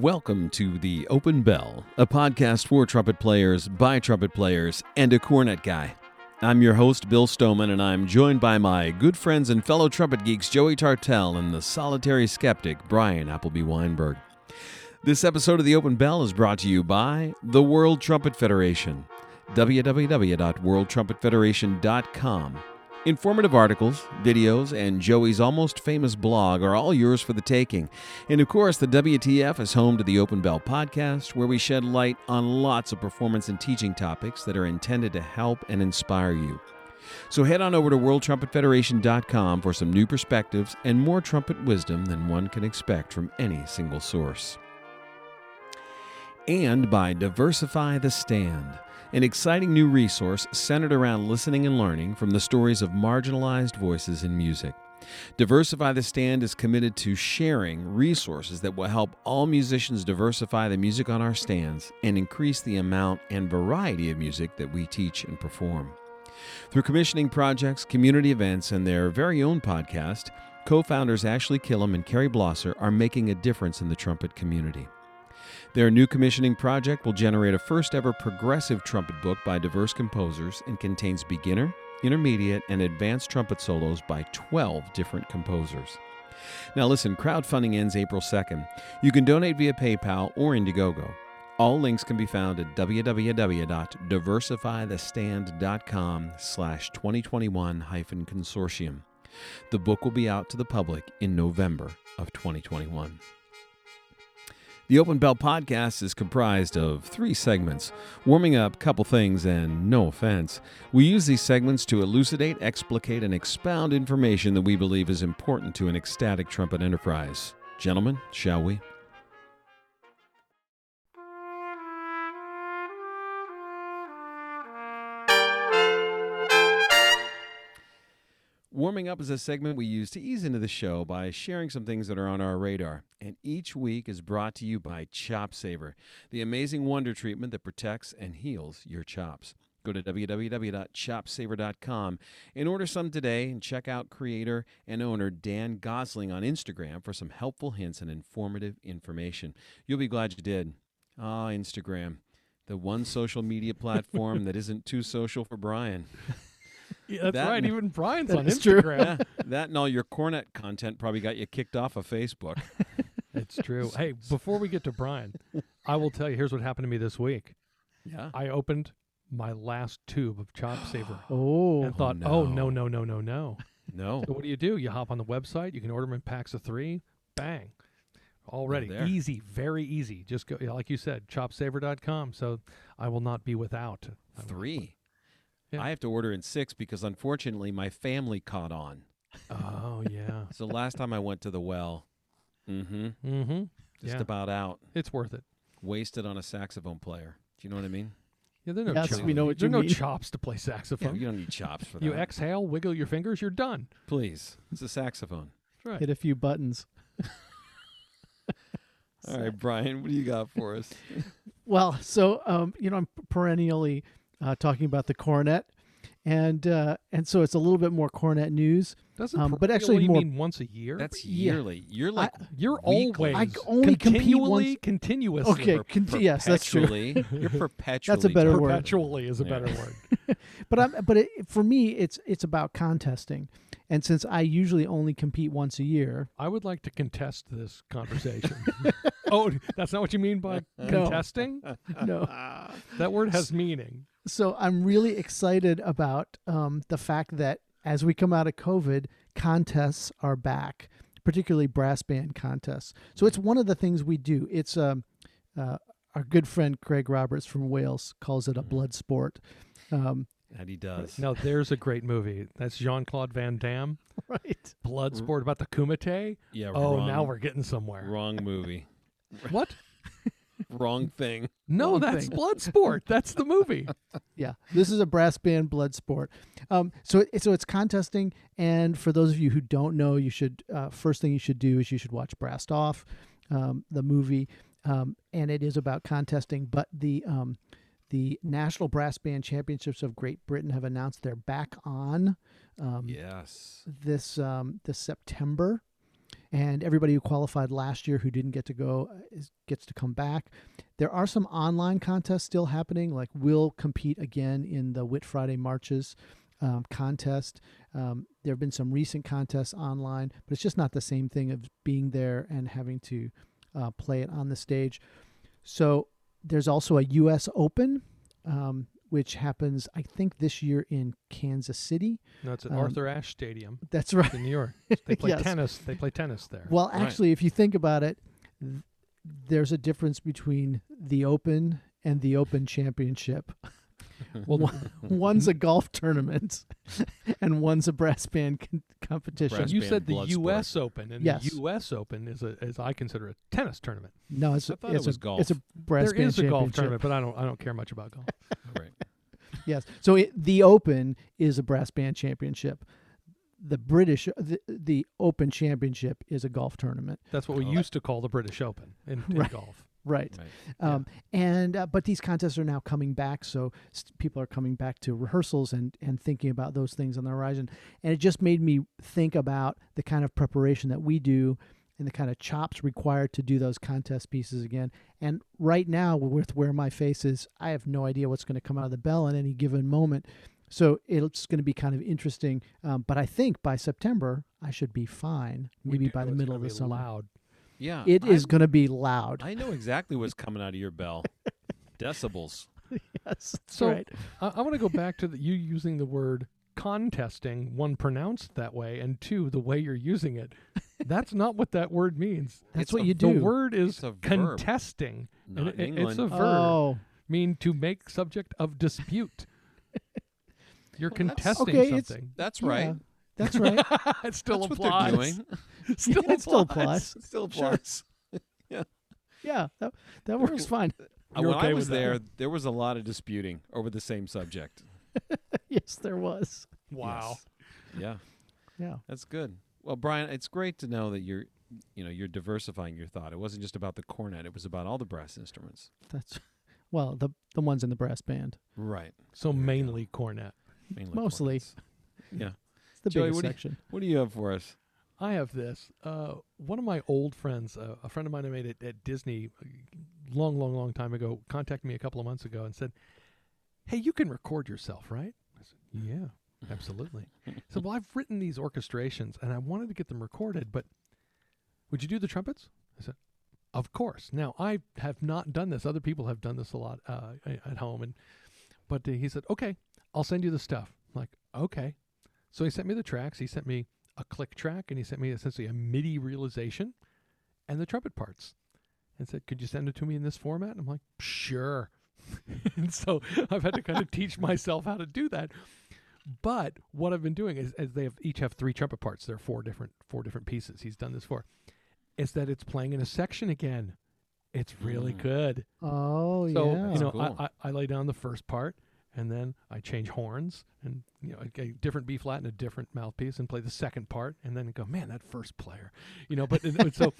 Welcome to The Open Bell, a podcast for trumpet players, by trumpet players, and a cornet guy. I'm your host, Bill Stoneman, and I'm joined by my good friends and fellow trumpet geeks, Joey Tartell and the solitary skeptic, Brian Appleby-Weinberg. This episode of The Open Bell is brought to you by the World Trumpet Federation, www.worldtrumpetfederation.com. Informative articles, videos, and Joey's almost famous blog are all yours for the taking. And of course, the WTF is home to the Open Bell podcast, where we shed light on lots of performance and teaching topics that are intended to help and inspire you. So head on over to worldtrumpetfederation.com for some new perspectives and more trumpet wisdom than one can expect from any single source. And by Diversify the Stand, an exciting new resource centered around listening and learning from the stories of marginalized voices in music. Diversify the Stand is committed to sharing resources that will help all musicians diversify the music on our stands and increase the amount and variety of music that we teach and perform. Through commissioning projects, community events, and their very own podcast, co-founders Ashley Killam and Carrie Blosser are making a difference in the trumpet community. Their new commissioning project will generate a first-ever progressive trumpet book by diverse composers and contains beginner, intermediate, and advanced trumpet solos by 12 different composers. Now listen, crowdfunding ends April 2nd. You can donate via PayPal or Indiegogo. All links can be found at www.diversifythestand.com/2021-consortium. The book will be out to the public in November of 2021. The Open Bell podcast is comprised of three segments: warming up, couple things, and no offense. We use these segments to elucidate, explicate, and expound information that we believe is important to an ecstatic trumpet enterprise. Gentlemen, shall we? Warming Up is a segment we use to ease into the show by sharing some things that are on our radar. And each week is brought to you by Chop Saver, the amazing wonder treatment that protects and heals your chops. Go to www.chopsaver.com and order some today, and check out creator and owner Dan Gosling on Instagram for some helpful hints and informative information. You'll be glad you did. Ah, Instagram, the one social media platform that isn't too social for Brian. Yeah, that's right. Even Brian's on Instagram. Yeah, that and all your cornet content probably got you kicked off of Facebook. It's true. Hey, before we get to Brian, I will tell you, here's what happened to me this week. Yeah. I opened my last tube of Chop Saver. And thought, no. No. So what do? You hop on the website. You can order them in packs of 3. Bang. Already. Easy. Very easy. Just go, like you said, chopsaver.com. So I will not be without. 3. Yeah. I have to order in 6 because, unfortunately, my family caught on. Oh, yeah. So last time I went to the well, just about out. It's worth it. Wasted on a saxophone player. Do you know what I mean? Yeah, there are no chops. We know what you mean. There are no chops to play saxophone. Yeah, you don't need chops for that. You exhale, wiggle your fingers, you're done. Please. It's a saxophone. That's right. Hit a few buttons. All right, Brian, what do you got for us? Well, so, I'm perennially... talking about the cornet, and so it's a little bit more cornet news. Doesn't but actually more mean once a year? That's yearly. Yeah. You're like you're always. I only compete once. Continuously. Okay. Yes, that's true. You're perpetually. That's a better word. Perpetually is a better word. But for me, it's about contesting, and since I usually only compete once a year, I would like to contest this conversation. Oh, that's not what you mean by contesting? No. That word has meaning. So I'm really excited about the fact that as we come out of COVID, contests are back, particularly brass band contests. So it's one of the things we do. It's our good friend Craig Roberts from Wales calls it a blood sport. And he does. Now, there's a great movie. That's Jean-Claude Van Damme. Right. Blood sport about the Kumite. Yeah. Oh, wrong, now we're getting somewhere. Wrong movie. What? Wrong thing. No, that's Bloodsport. That's the movie. Yeah. This is a brass band Bloodsport. So it's contesting. And for those of you who don't know, you should first thing you should do is you should watch Brassed Off, the movie. And it is about contesting. But the National Brass Band Championships of Great Britain have announced they're back on this September. And everybody who qualified last year who didn't get to go gets to come back. There are some online contests still happening, like we'll compete again in the Whit Friday Marches contest. There have been some recent contests online, but it's just not the same thing of being there and having to play it on the stage. So there's also a U.S. Open, which happens, I think, this year in Kansas City. No, it's at Arthur Ashe Stadium. That's right. In New York. They play yes. tennis. They play tennis there. Well, actually, right. if you think about it, there's a difference between the Open and the Open Championship. Well, one's a golf tournament and one's a brass band competition. Brass you band said the U.S. Sport. Open, and yes. the U.S. Open is, as I consider, a tennis tournament. No, it's it was golf. It's a brass band championship. There is a golf tournament, but I don't care much about golf. Right. Yes. So the Open is a brass band championship. The British, the Open Championship is a golf tournament. That's what we used to call the British Open in right. golf. Right. Yeah. And but these contests are now coming back, so people are coming back to rehearsals and thinking about those things on the horizon. And it just made me think about the kind of preparation that we do and the kind of chops required to do those contest pieces again. And right now, with where my face is, I have no idea what's going to come out of the bell in any given moment. So it's going to be kind of interesting. But I think by September, I should be fine, maybe by the middle of the summer. Loud. Yeah, it is going to be loud. I know exactly what's coming out of your bell. Decibels. Yes, that's so right. I want to go back to you using the word contesting, one, pronounced that way, and two, the way you're using it. That's not what that word means. That's what you do. The word is contesting. Not in England. It's a verb. Oh. Mean to make subject of dispute. You're contesting something. That's right. Yeah. That's right. It still That's applies. What they're doing. It still applies. Sure. Yeah. That works fine. When I was there was a lot of disputing over the same subject. Yes, there was. Wow. Yes. Yeah. Yeah. That's good. Well, Brian, it's great to know that you're diversifying your thought. It wasn't just about the cornet; it was about all the brass instruments. That's well, the ones in the brass band. Right. So mainly cornet. Mostly. Cornets. Yeah. The Joey, biggest section. What do you have for us? I have this. One of my old friends, a friend of mine I made at Disney a long, long, long time ago, contacted me a couple of months ago and said, "Hey, you can record yourself, right?" I said, "Yeah, absolutely." He said, "Well, I've written these orchestrations, and I wanted to get them recorded, but would you do the trumpets?" I said, "Of course." Now, I have not done this. Other people have done this a lot at home. But he said, "Okay, I'll send you the stuff." I'm like, "Okay." So he sent me the tracks. He sent me a click track, and he sent me essentially a MIDI realization and the trumpet parts. And said, "Could you send it to me in this format?" And I'm like, "Sure." And so I've had to kind of teach myself how to do that. But what I've been doing is, as they each have three trumpet parts, there are four different pieces. He's done this for. Is that it's playing in a section again. It's really good. Oh, yeah. So that's cool. I lay down the first part. And then I change horns and a different B flat and a different mouthpiece and play the second part and then go, "Man, that first player," But so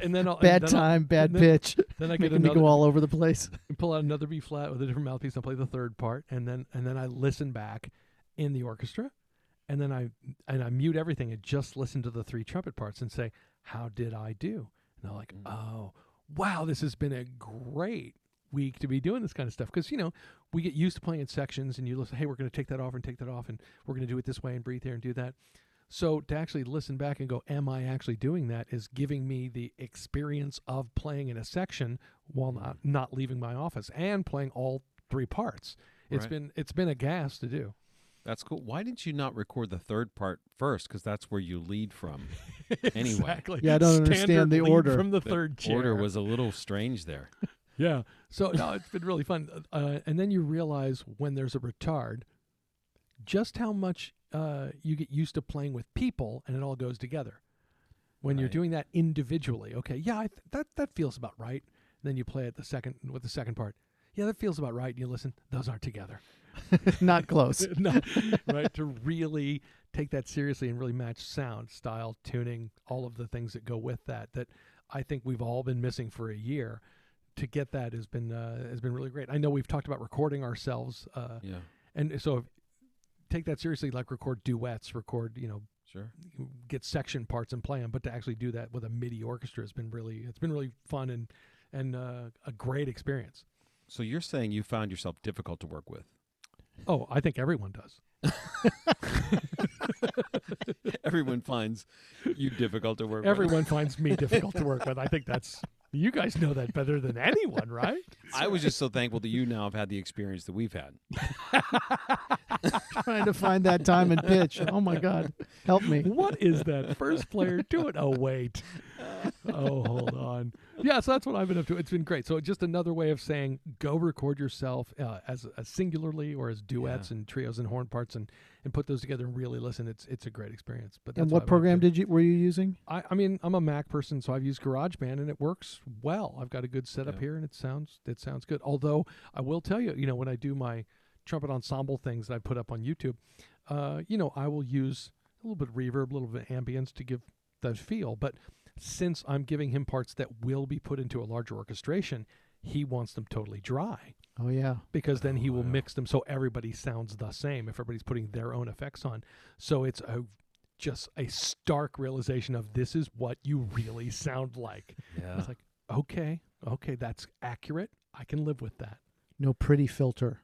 and then bad pitch. Then I get another, go all over the place. Pull out another B flat with a different mouthpiece and play the third part and then I listen back in the orchestra and then I mute everything and just listen to the three trumpet parts and say, "How did I do?" And I'm like, "Oh, wow, this has been a great week to be doing this kind of stuff," because we get used to playing in sections, and you listen, "Hey, we're going to take that off, and we're going to do it this way, and breathe here, and do that." So to actually listen back and go, "Am I actually doing that?" is giving me the experience of playing in a section while not leaving my office and playing all three parts. It's right. It's been a gas to do. That's cool. Why didn't you not record the third part first? Because that's where you lead from. Anyway, exactly. Yeah, I don't understand the order from the third chair. Order was a little strange there. Yeah. So, no, it's been really fun. And then you realize when there's a retard, just how much you get used to playing with people and it all goes together. When right. you're doing that individually, okay, yeah, that feels about right. And then you play it with the second part. Yeah, that feels about right. And you listen, those aren't together. Not close. No, right, to really take that seriously and really match sound, style, tuning, all of the things that go with that I think we've all been missing for a year. To get that has been really great. I know we've talked about recording ourselves, and so take that seriously. Like record duets, record Sure. Get section parts and play them, but to actually do that with a MIDI orchestra has been really, it's been really fun and a great experience. So you're saying you found yourself difficult to work with? Oh, I think everyone does. Everyone finds you difficult to work with. Everyone finds me difficult to work with. I think that's, you guys know that better than anyone, right? I was just so thankful that you now have had the experience that we've had. Trying to find that time and pitch. Oh, my God. Help me. What is that first player doing? Oh, wait. Oh, hold on. Yeah, so that's what I've been up to. It's been great. So just another way of saying go record yourself as singularly or as duets and trios and horn parts and put those together and really listen. It's a great experience. But that's and what program were you using? I mean, I'm a Mac person, so I've used GarageBand and it works well. I've got a good setup here and it sounds good. Although I will tell you, you know, when I do my trumpet ensemble things that I put up on YouTube, you know, I will use a little bit of reverb, a little bit of ambience to give that feel, but since I'm giving him parts that will be put into a larger orchestration, he wants them totally dry. Oh, yeah. Because then he will mix them so everybody sounds the same if everybody's putting their own effects on. So it's just a stark realization of this is what you really sound like. Yeah. It's like, okay, that's accurate. I can live with that. No pretty filter.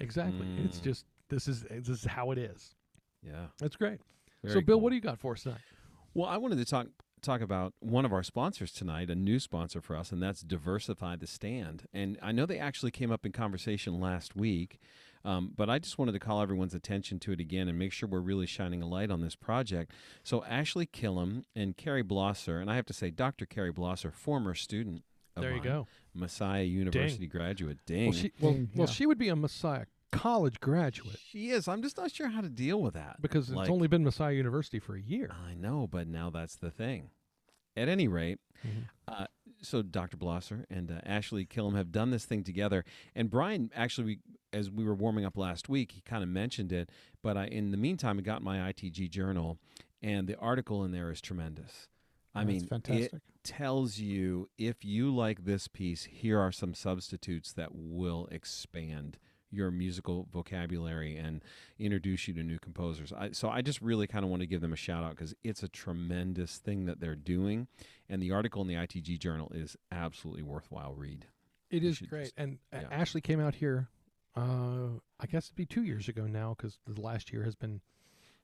Exactly. It's just, this is how it is. Yeah. That's great. Very so, Bill, cool. What do you got for us tonight? Well, I wanted to talk about one of our sponsors tonight, a new sponsor for us, and that's Diversify the Stand. And I know they actually came up in conversation last week, but I just wanted to call everyone's attention to it again and make sure we're really shining a light on this project. So Ashley Killam and Carrie Blosser, and I have to say Dr. Carrie Blosser, former student of there you mine, go. Messiah University Ding. Graduate. Ding. Well, she would be a Messiah college graduate. She is. I'm just not sure how to deal with that. Because it's only been Messiah University for a year. I know, but now that's the thing. At any rate, so Dr. Blosser and Ashley Killam have done this thing together. And Brian, actually, as we were warming up last week, he kind of mentioned it. But in the meantime, I got my ITG Journal, and the article in there is tremendous. I mean, fantastic. It tells you, if you like this piece, here are some substitutes that will expand your musical vocabulary and introduce you to new composers. So I just really kind of want to give them a shout out because it's a tremendous thing that they're doing. And the article in the ITG Journal is absolutely worthwhile read. It is great. And Ashley came out here, I guess it'd be 2 years ago now because the last year has been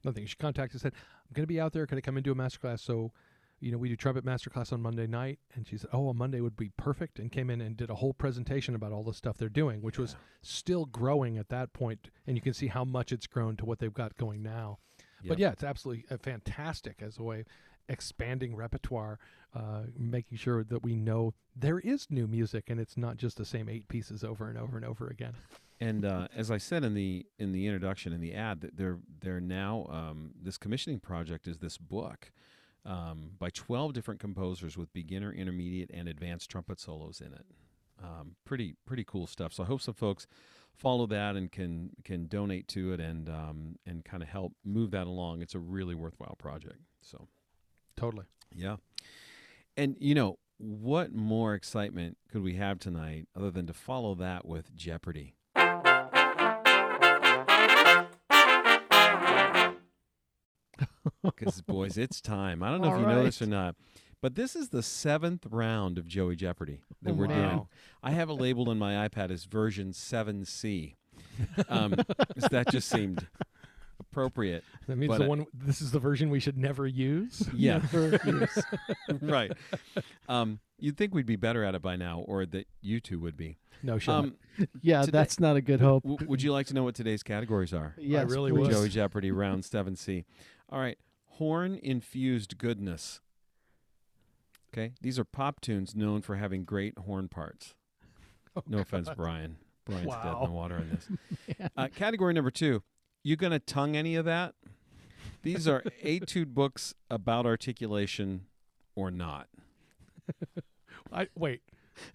nothing. She contacted us and said, I'm going to be out there. Can I come and do a masterclass? So, you know, we do trumpet masterclass on Monday night. And she said, oh, a Monday would be perfect. And came in and did a whole presentation about all the stuff they're doing, which was still growing at that point. And you can see how much it's grown to what they've got going now. Yep. But yeah, it's absolutely fantastic as a way expanding repertoire, making sure that we know there is new music and it's not just the same 8 pieces over and over and over again. And as I said in the introduction, in the ad, that they're now, this commissioning project is this book. By 12 different composers with beginner, intermediate, and advanced trumpet solos in it. Pretty cool stuff. So I hope some folks follow that and can donate to it and kind of help move that along. It's a really worthwhile project. So totally. Yeah. And, you know, what more excitement could we have tonight other than to follow that with Jeopardy? Because, boys, it's time. I don't know if you know this or not, but this is the 7th round of Joey Jeopardy that we're doing. I have it labeled on my iPad as version 7C. That just seemed appropriate. That means this is the version we should never use? Yeah. Never use. Right. You'd think we'd be better at it by now, or that you two would be. No, sure. Yeah, today, that's not a good hope. Would you like to know what today's categories are? Yes, I really would. Joey Jeopardy, round 7C. All right. Horn-infused goodness. Okay? These are pop tunes known for having great horn parts. Oh, no offense, Brian. Brian's dead in the water on this. Yeah. Category number 2. You going to tongue any of that? These are etude books about articulation or not. Wait.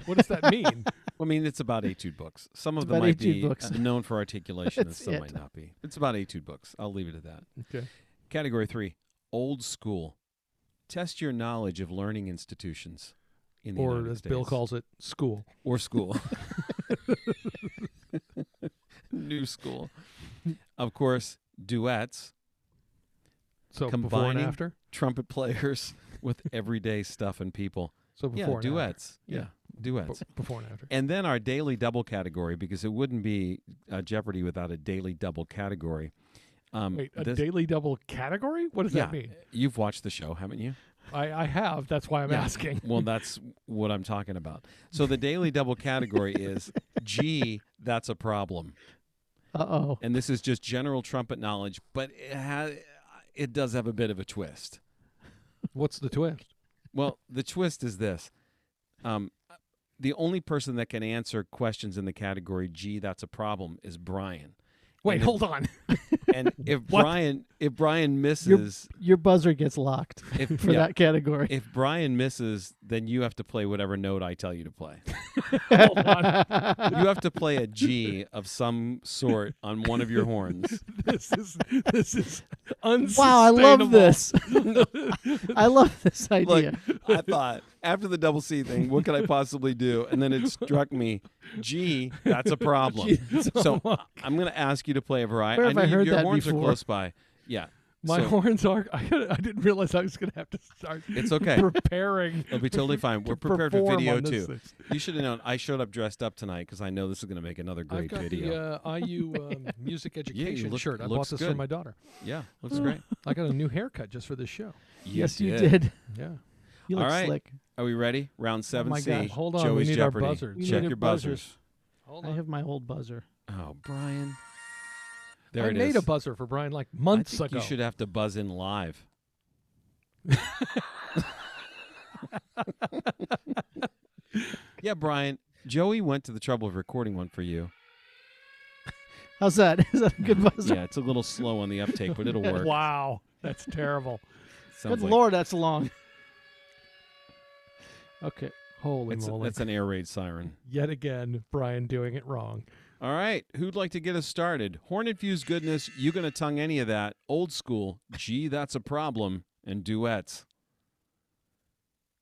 What does that mean? I mean, it's about etude books. Some of them might be known for articulation and some might not be. It's about etude books. I'll leave it at that. Okay. Category 3, old school. Test your knowledge of learning institutions in the United States. Or as Bill calls it, school. Or school. New school. Of course, duets. So before and after? Trumpet players with everyday stuff and people. So before and duets. After. Yeah. Duets. Before and after. And then our daily double category, because it wouldn't be Jeopardy without a daily double category. Wait, a daily double category? What does that mean? You've watched the show, haven't you? I have. That's why I'm asking. Well, that's what I'm talking about. So the daily double category is, gee, that's a problem. Uh-oh. And this is just general trumpet knowledge, but it does have a bit of a twist. What's the twist? Well, the twist is this. The only person that can answer questions in the category, gee, that's a problem, is Brian. Wait, hold on. And if Brian misses... Your buzzer gets locked for that category. If Brian misses, then you have to play whatever note I tell you to play. Hold on. You have to play a G of some sort on one of your horns. This is unsustainable. Wow, I love this. I love this idea. Look, I thought, after the double C thing, what could I possibly do? And then it struck me, G, that's a problem. So I'm going to ask you to play a variety. I heard your that horns before. Are close by. Yeah. My horns are... I didn't realize I was going to have to start preparing. It'll be totally fine. We're prepared for video, too. Thing. You should have known. I showed up dressed up tonight because I know this is going to make another great video. I've got the IU music education shirt. I bought this for my daughter. Yeah, looks great. I got a new haircut just for this show. Yes, you did. Yeah. You look slick. Are we ready? Round 7C. Oh my God. Hold on. Joey's Jeopardy. Our buzzers. Check your buzzers. Hold on. I have my old buzzer. Oh, Brian... I made a buzzer for Brian like months ago. You should have to buzz in live. Yeah, Brian. Joey went to the trouble of recording one for you. How's that? Is that a good buzzer? Yeah, it's a little slow on the uptake, but it'll work. Wow, that's terrible. Good Lord, that's long. Okay, holy moly. That's an air raid siren. Yet again, Brian doing it wrong. All right, who'd like to get us started? Horn-infused goodness, you gonna tongue any of that? Old school, gee, that's a problem, and duets.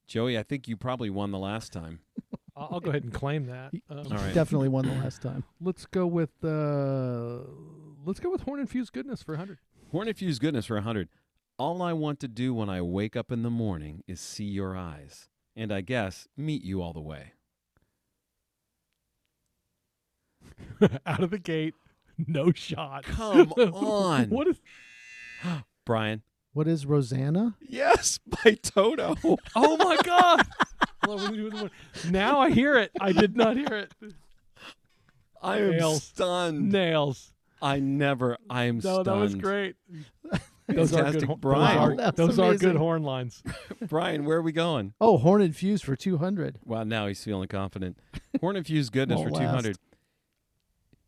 Joey, I think you probably won the last time. I'll go ahead and claim that. All right. Definitely won the last time. Let's go with horn-infused goodness for 100. Horn-infused goodness for 100. All I want to do when I wake up in the morning is see your eyes, and I guess meet you all the way. Out of the gate, no shot. Come on. What is Brian? What is Rosanna? Yes, by Toto. Oh my God. Now I hear it. I did not hear it. I am stunned. Nails. I am stunned. No, that was great. Those are good, Brian. Those are good horn lines. Brian, where are we going? Oh, horn infused for 200. Wow, now he's feeling confident. Horn infused goodness for 200.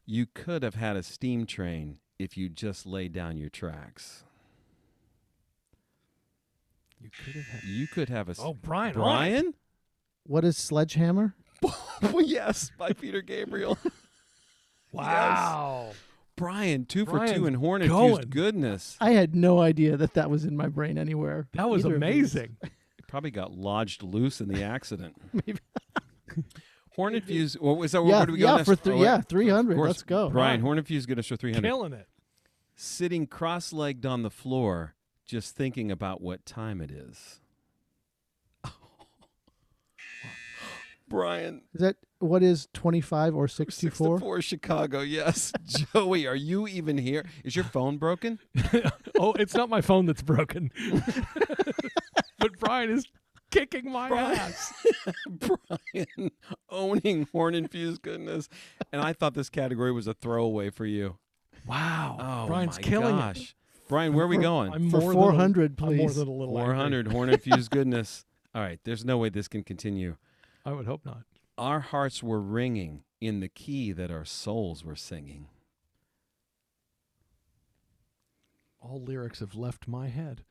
You could have had a steam train if you just laid down your tracks. You could have a... Oh, Brian. Brian? What is sledgehammer? Yes, by Peter Gabriel. Wow. Yes. Brian, two for two in horn-infused goodness. I had no idea that was in my brain anywhere. That was amazing. It probably got lodged loose in the accident. Maybe. Horn-infused. Where do we go next? For 300. Let's go. Brian, horn-infused goodness for 300. Killing it. Sitting cross-legged on the floor, just thinking about what time it is. Brian. Is that what is 25 or 64? 64 Chicago, yes. Joey, are you even here? Is your phone broken? Oh, it's not my phone that's broken. But Brian is... kicking my ass. Brian owning horn-infused goodness. And I thought this category was a throwaway for you. Wow. Oh, Brian's killing it. Brian, where are we going? I'm for 400, please. I'm more than a little 400 horn-infused goodness. All right, there's no way this can continue. I would hope not. Our hearts were ringing in the key that our souls were singing. All lyrics have left my head.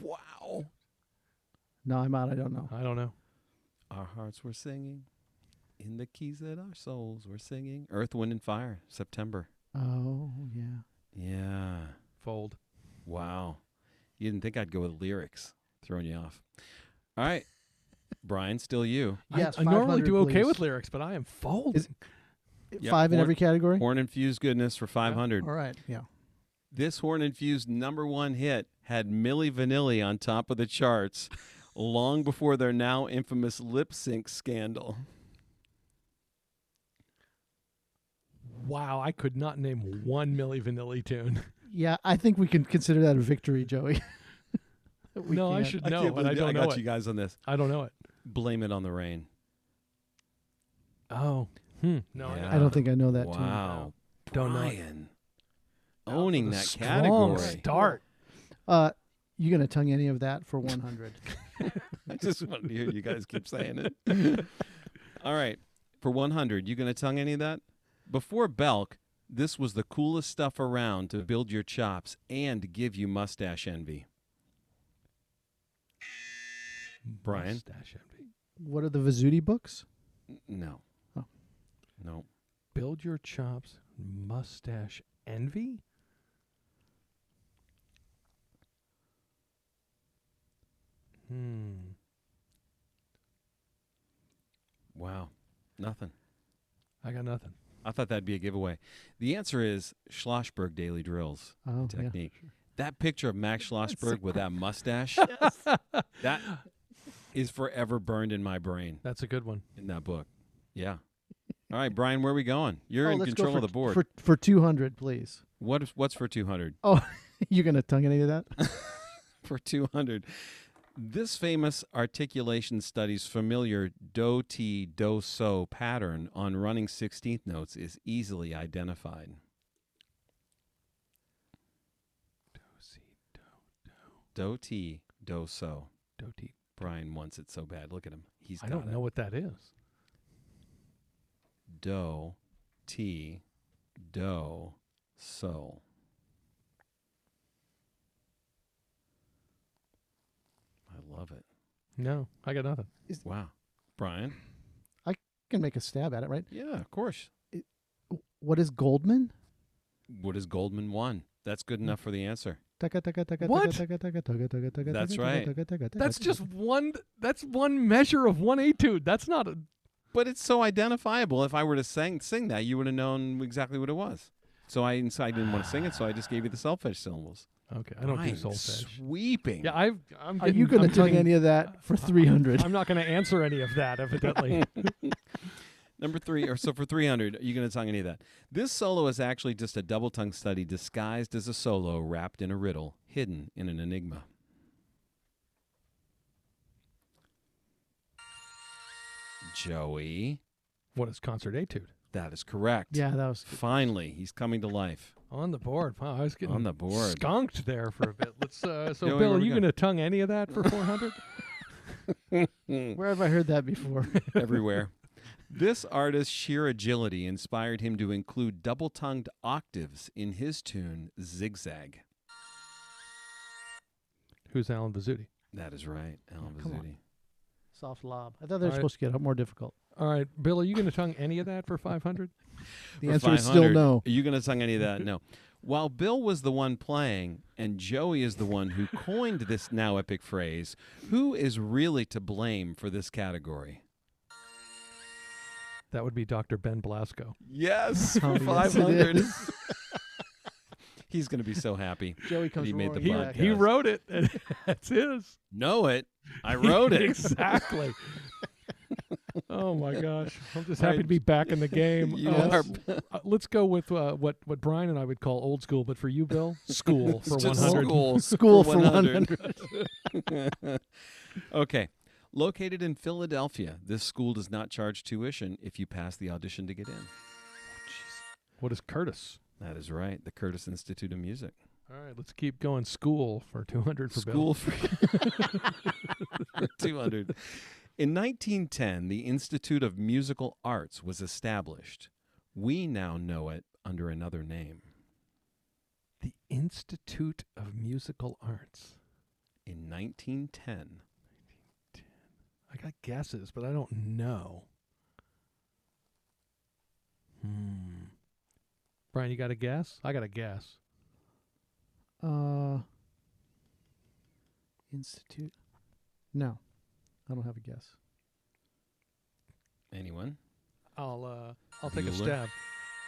Wow. No, I'm out. I don't know. Our hearts were singing in the keys that our souls were singing. Earth, Wind, and Fire, September. Oh, yeah. Yeah. Fold. Wow. You didn't think I'd go with lyrics. Throwing you off. All right. Brian, still you. Yes, I normally do okay with lyrics, but I am folding. Five in every category? Horn-infused goodness for 500. All right, yeah. This horn-infused #1 hit had Milli Vanilli on top of the charts long before their now infamous lip sync scandal. Wow, I could not name one Milli Vanilli tune. Yeah, I think we can consider that a victory, Joey. No, I should know, but I don't know it. I got you guys on this. I don't know it. Blame It on the Rain. Oh. No, yeah. I don't think I know that tune. Wow. Don't know it. Owning that category. Start. You going to tongue any of that for 100? I just wanted to hear you guys keep saying it. All right. For 100, you going to tongue any of that? Before Belk, this was the coolest stuff around to build your chops and give you mustache envy. Brian? Mustache envy. What are the Vizzutti books? No. Oh. No. Build your chops, mustache envy? Wow. Nothing. I got nothing. I thought that'd be a giveaway. The answer is Schlossberg Daily Drills technique. Yeah, sure. That picture of Max Schlossberg with that mustache, that is forever burned in my brain. That's a good one. In that book. Yeah. All right, Brian, where are we going? You're in control of the board. For 200, please. What's for 200? Oh, you going to tongue any of that? For 200. This famous articulation studies familiar do-ti, do-so pattern on running 16th notes is easily identified. Do-si, do-do. Do-ti, do-so. Do-ti. Brian wants it so bad. Look at him. He's got it. I don't know what that is. Do-ti, do-so. Love it. No, I got nothing. Wow. Brian? I can make a stab at it, right? Yeah, of course. What is Goldman? What is Goldman 1? That's good enough for the answer. What? That's right. That's just one, that's one measure of one etude. That's not a... But it's so identifiable. If I were to sing that, you would have known exactly what it was. So I didn't want to sing it, so I just gave you the selfish syllables. Okay, I don't do solfege. Sweeping. Yeah, I'm getting, are you going to tongue any of that for 300? I'm not going to answer any of that, evidently. So for 300, are you going to tongue any of that? This solo is actually just a double tongue study disguised as a solo, wrapped in a riddle, hidden in an enigma. Joey, what is concert etude? That is correct. Yeah, that was good. Finally, he's coming to life. On the board. Wow, I was getting on the board. Skunked there for a bit. Let's. So, Joey, Bill, are you going to tongue any of that for 400? Where have I heard that before? Everywhere. This artist's sheer agility inspired him to include double-tongued octaves in his tune, Zigzag. Who's Alan Vizzutti? That is right, Alan Vizzutti. Soft lob. I thought they were supposed to get more difficult. All right, Bill, are you going to tongue any of that for 500? The answer is still no. Are you going to tongue any of that? No. While Bill was the one playing, and Joey is the one who coined this now epic phrase, who is really to blame for this category? That would be Dr. Ben Blasco. Yes, for 500. He's going to be so happy. Joey comes roaring back. He wrote it. That's his. Know it. I wrote it. Exactly. Oh my gosh! I'm just happy to be back in the game. Let's go with what Brian and I would call old school, but for you, Bill, school for 100. School for 100. Okay, located in Philadelphia, this school does not charge tuition if you pass the audition to get in. Oh, what is Curtis? That is right, the Curtis Institute of Music. All right, let's keep going. School for 200 for Bill. School for 200. In 1910, the Institute of Musical Arts was established. We now know it under another name. The Institute of Musical Arts. In 1910. I got guesses, but I don't know. Brian, you got a guess? I got a guess. Institute? No. I don't have a guess. Anyone? I'll take a stab.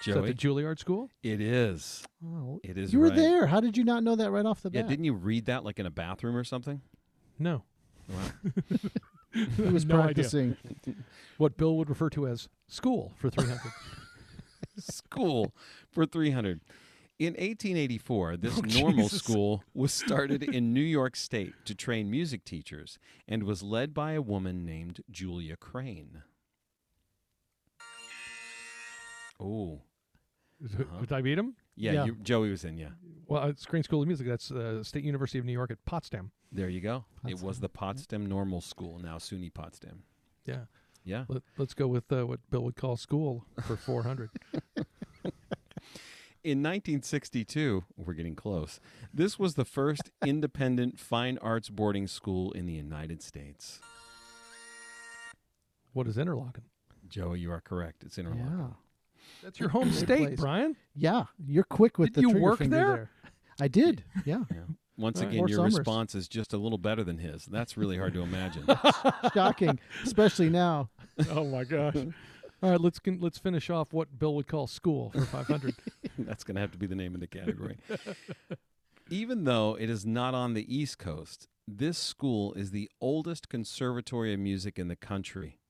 Joey? Is that the Juilliard School? It is. Oh, it is. You were there. How did you not know that right off the bat? Yeah, didn't you read that like in a bathroom or something? No. Wow. He was practicing what Bill would refer to as school for 300. School for 300. In 1884, this normal school was started in New York State to train music teachers and was led by a woman named Julia Crane. Oh. Did I beat him? Yeah. Joey was in, yeah. Well, it's Crane School of Music. That's State University of New York at Potsdam. There you go. Potsdam. It was the Potsdam Normal School, now SUNY Potsdam. Yeah. Yeah. Let's go with what Bill would call school for 400. In 1962, we're getting close, this was the first independent fine arts boarding school in the United States. What is Interlochen? Joey, you are correct. It's Interlochen. Yeah. That's your home state, place. Brian. Yeah, you're quick with the trigger finger. Did you work there? I did, yeah. Once again, your response is just a little better than his. That's really hard to imagine. Shocking, especially now. Oh, my gosh. All right, let's finish off what Bill would call school for 500. That's going to have to be the name of the category. Even though it is not on the East Coast, this school is the oldest conservatory of music in the country.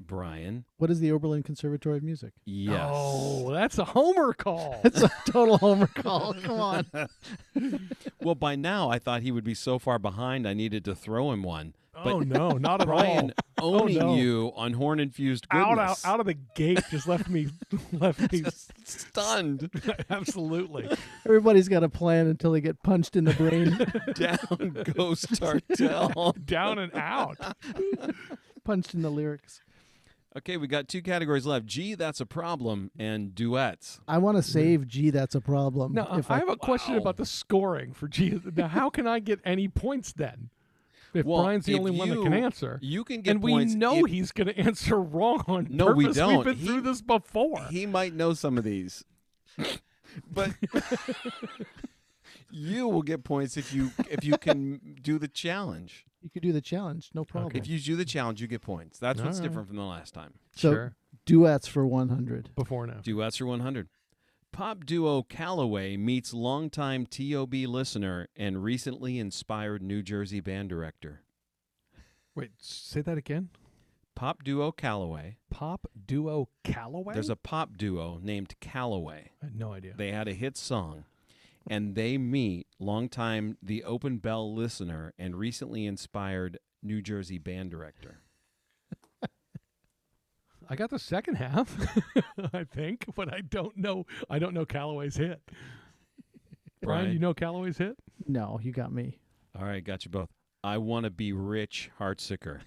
Brian. What is the Oberlin Conservatory of Music? Yes. Oh, that's a homer call. That's a total homer call. Come on. Well, by now, I thought he would be so far behind I needed to throw him one. But oh, no, not at Brian all. Brian owning you on horn-infused goodness. Out of the gate just left me stunned. Absolutely. Everybody's got a plan until they get punched in the brain. Down goes Tartell. Down and out. Punched in the lyrics. Okay, we got two categories left. Gee, that's a problem, and duets. I want to save Gee, that's a problem. Now, if I have a question about the scoring for Gee. Now, how can I get any points then? If Brian's the only one that can answer. You can get points. And we know he's going to answer wrong on purpose. No, we don't. We've been through this before. He might know some of these. But you will get points if you can do the challenge. You could do the challenge, no problem. Okay. If you do the challenge, you get points. That's all what's different from the last time. So sure. Duets for 100. Before now. Duets for 100. Pop duo Calloway meets longtime TOB listener and recently inspired New Jersey band director. Wait, say that again? Pop duo Calloway. Pop duo Calloway? There's a pop duo named Calloway. I had no idea. They had a hit song. And they meet longtime The Open Bell listener and recently inspired New Jersey band director. I got the second half, I think, but I don't know. I don't know Calloway's hit. Brian, you know Calloway's hit? No, you got me. All right, got you both. I Want to Be Rich, Heartsicker.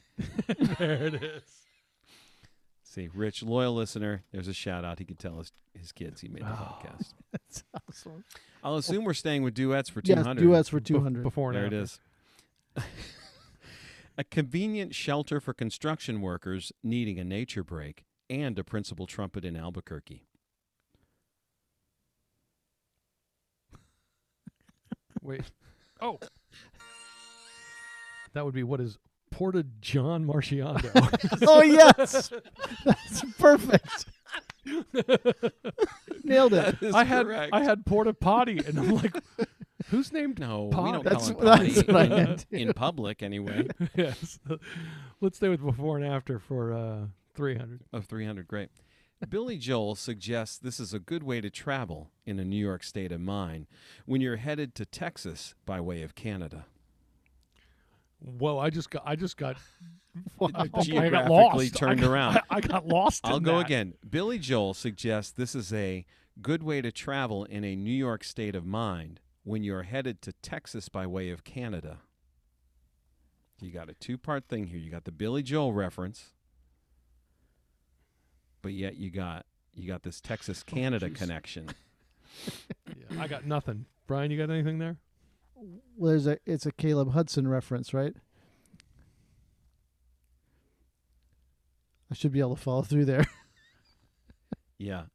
There it is. See, Rich, loyal listener, there's a shout-out. He could tell his kids he made the podcast. That's awesome. I'll assume we're staying with duets for 200. Yes, duets for 200. Before now. There it is. A convenient shelter for construction workers needing a nature break and a principal trumpet in Albuquerque. Wait. Oh. That would be what is... Porta John Marciando. Oh, yes. That's perfect. Nailed it. I had Porta Potty, and I'm like, who's named? No, Potty? We don't call it Potty in public anyway. Yes. Let's stay with before and after for 300. Of 300, great. Billy Joel suggests this is a good way to travel in a New York state of mind when you're headed to Texas by way of Canada. Whoa! I just got geographically lost. Turned around. I got lost. I'll go again. Billy Joel suggests this is a good way to travel in a New York state of mind when you're headed to Texas by way of Canada. You got a two-part thing here. You got the Billy Joel reference, but yet you got this Texas-Canada connection. Yeah, I got nothing. Brian, you got anything there? Well, it's a Caleb Hudson reference, right? I should be able to follow through there. Yeah.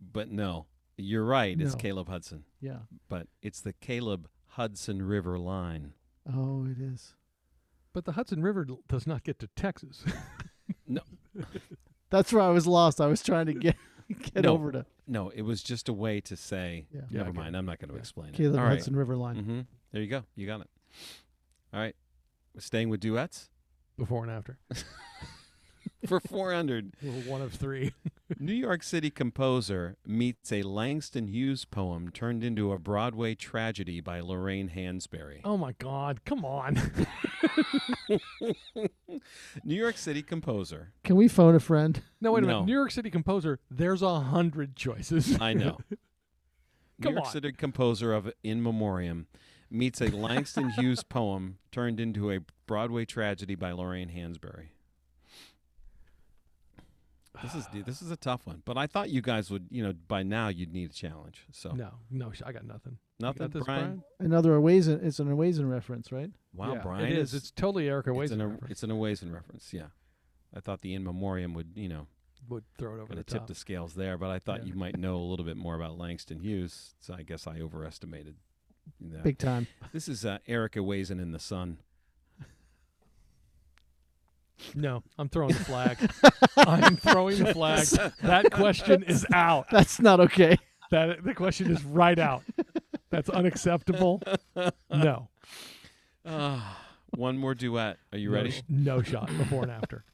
But no, you're right. No. It's Caleb Hudson. Yeah. But it's the Caleb Hudson River line. Oh, it is. But the Hudson River does not get to Texas. No. That's where I was lost. I was trying to get over to. No, it was just a way to say, never mind. I'm not going to explain it. All right. Hudson River Line. Mm-hmm. There you go. You got it. All right. Staying with duets? Before and after. For 400. One of three. New York City composer meets a Langston Hughes poem turned into a Broadway tragedy by Lorraine Hansberry. Oh, my God. Come on. New York City composer. Can we phone a friend? No, wait a minute. New York City composer, there's 100 choices. I know. Come on. New York City composer of In Memoriam meets a Langston Hughes poem turned into a Broadway tragedy by Lorraine Hansberry. This is a tough one, but I thought you guys would, by now you'd need a challenge. So no, I got nothing. Nothing, got this, Brian? Another Awayzin. It's an Awayzin reference, right? Wow, yeah, Brian, it is. It's totally Eric Awayzin. It's an Awayzin reference. Yeah, I thought the In Memoriam would, would throw it over the top. Tip the scales there, but I thought you might know a little bit more about Langston Hughes. So I guess I overestimated. Big time. This is Eric Awayzin in the Sun. No, I'm throwing the flag. I'm throwing the flag. That question is out. That's not okay. The question is right out. That's unacceptable. No. One more duet. Are you ready? No shot. Before and after.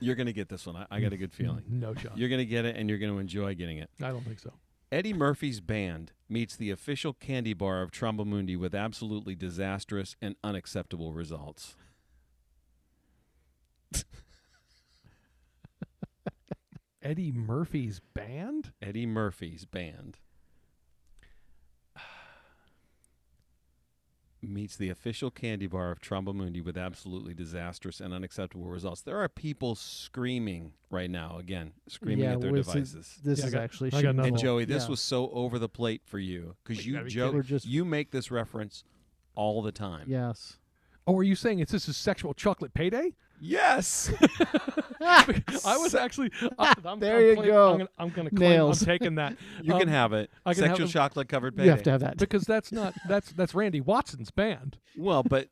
You're going to get this one. I got a good feeling. No shot. You're going to get it, and you're going to enjoy getting it. I don't think so. Eddie Murphy's band meets the official candy bar of Trombomundi with absolutely disastrous and unacceptable results. Eddie Murphy's band? Eddie Murphy's band meets the official candy bar of Trombomundi with absolutely disastrous and unacceptable results. There are people screaming right now, again, screaming at their devices. And Joey, this was so over the plate for you because you joke, you make this reference all the time. Yes. Oh, are you saying this is sexual chocolate payday? Yes. I was actually. There you go. I'm going to claim Nails. I'm taking that. You can have it. Sexual chocolate covered payday. You have to have that. Because that's not. That's Randy Watson's band. Well, but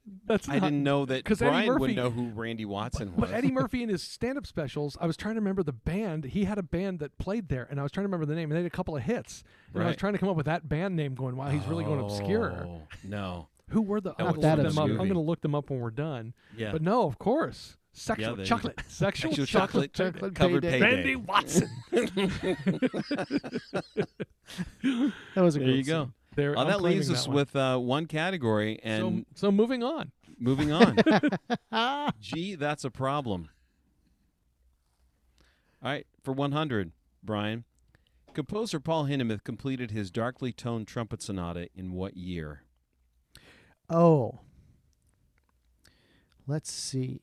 I didn't know that Brian would know who Randy Watson was. But Eddie Murphy in his stand-up specials, I was trying to remember the band. He had a band that played there, and I was trying to remember the name, and they had a couple of hits. And I was trying to come up with that band name going, wow, he's really going obscure. No. Who were the? I'm going to look them up when we're done. Yeah. But no, of course, sexual chocolate, sexual chocolate covered payday. Randy Watson. That was a good. There you go. There, that leaves us with one category, and so moving on. Moving on. Gee, that's a problem. All right, for 100, Brian, composer Paul Hindemith completed his darkly toned trumpet sonata in what year? Oh, let's see.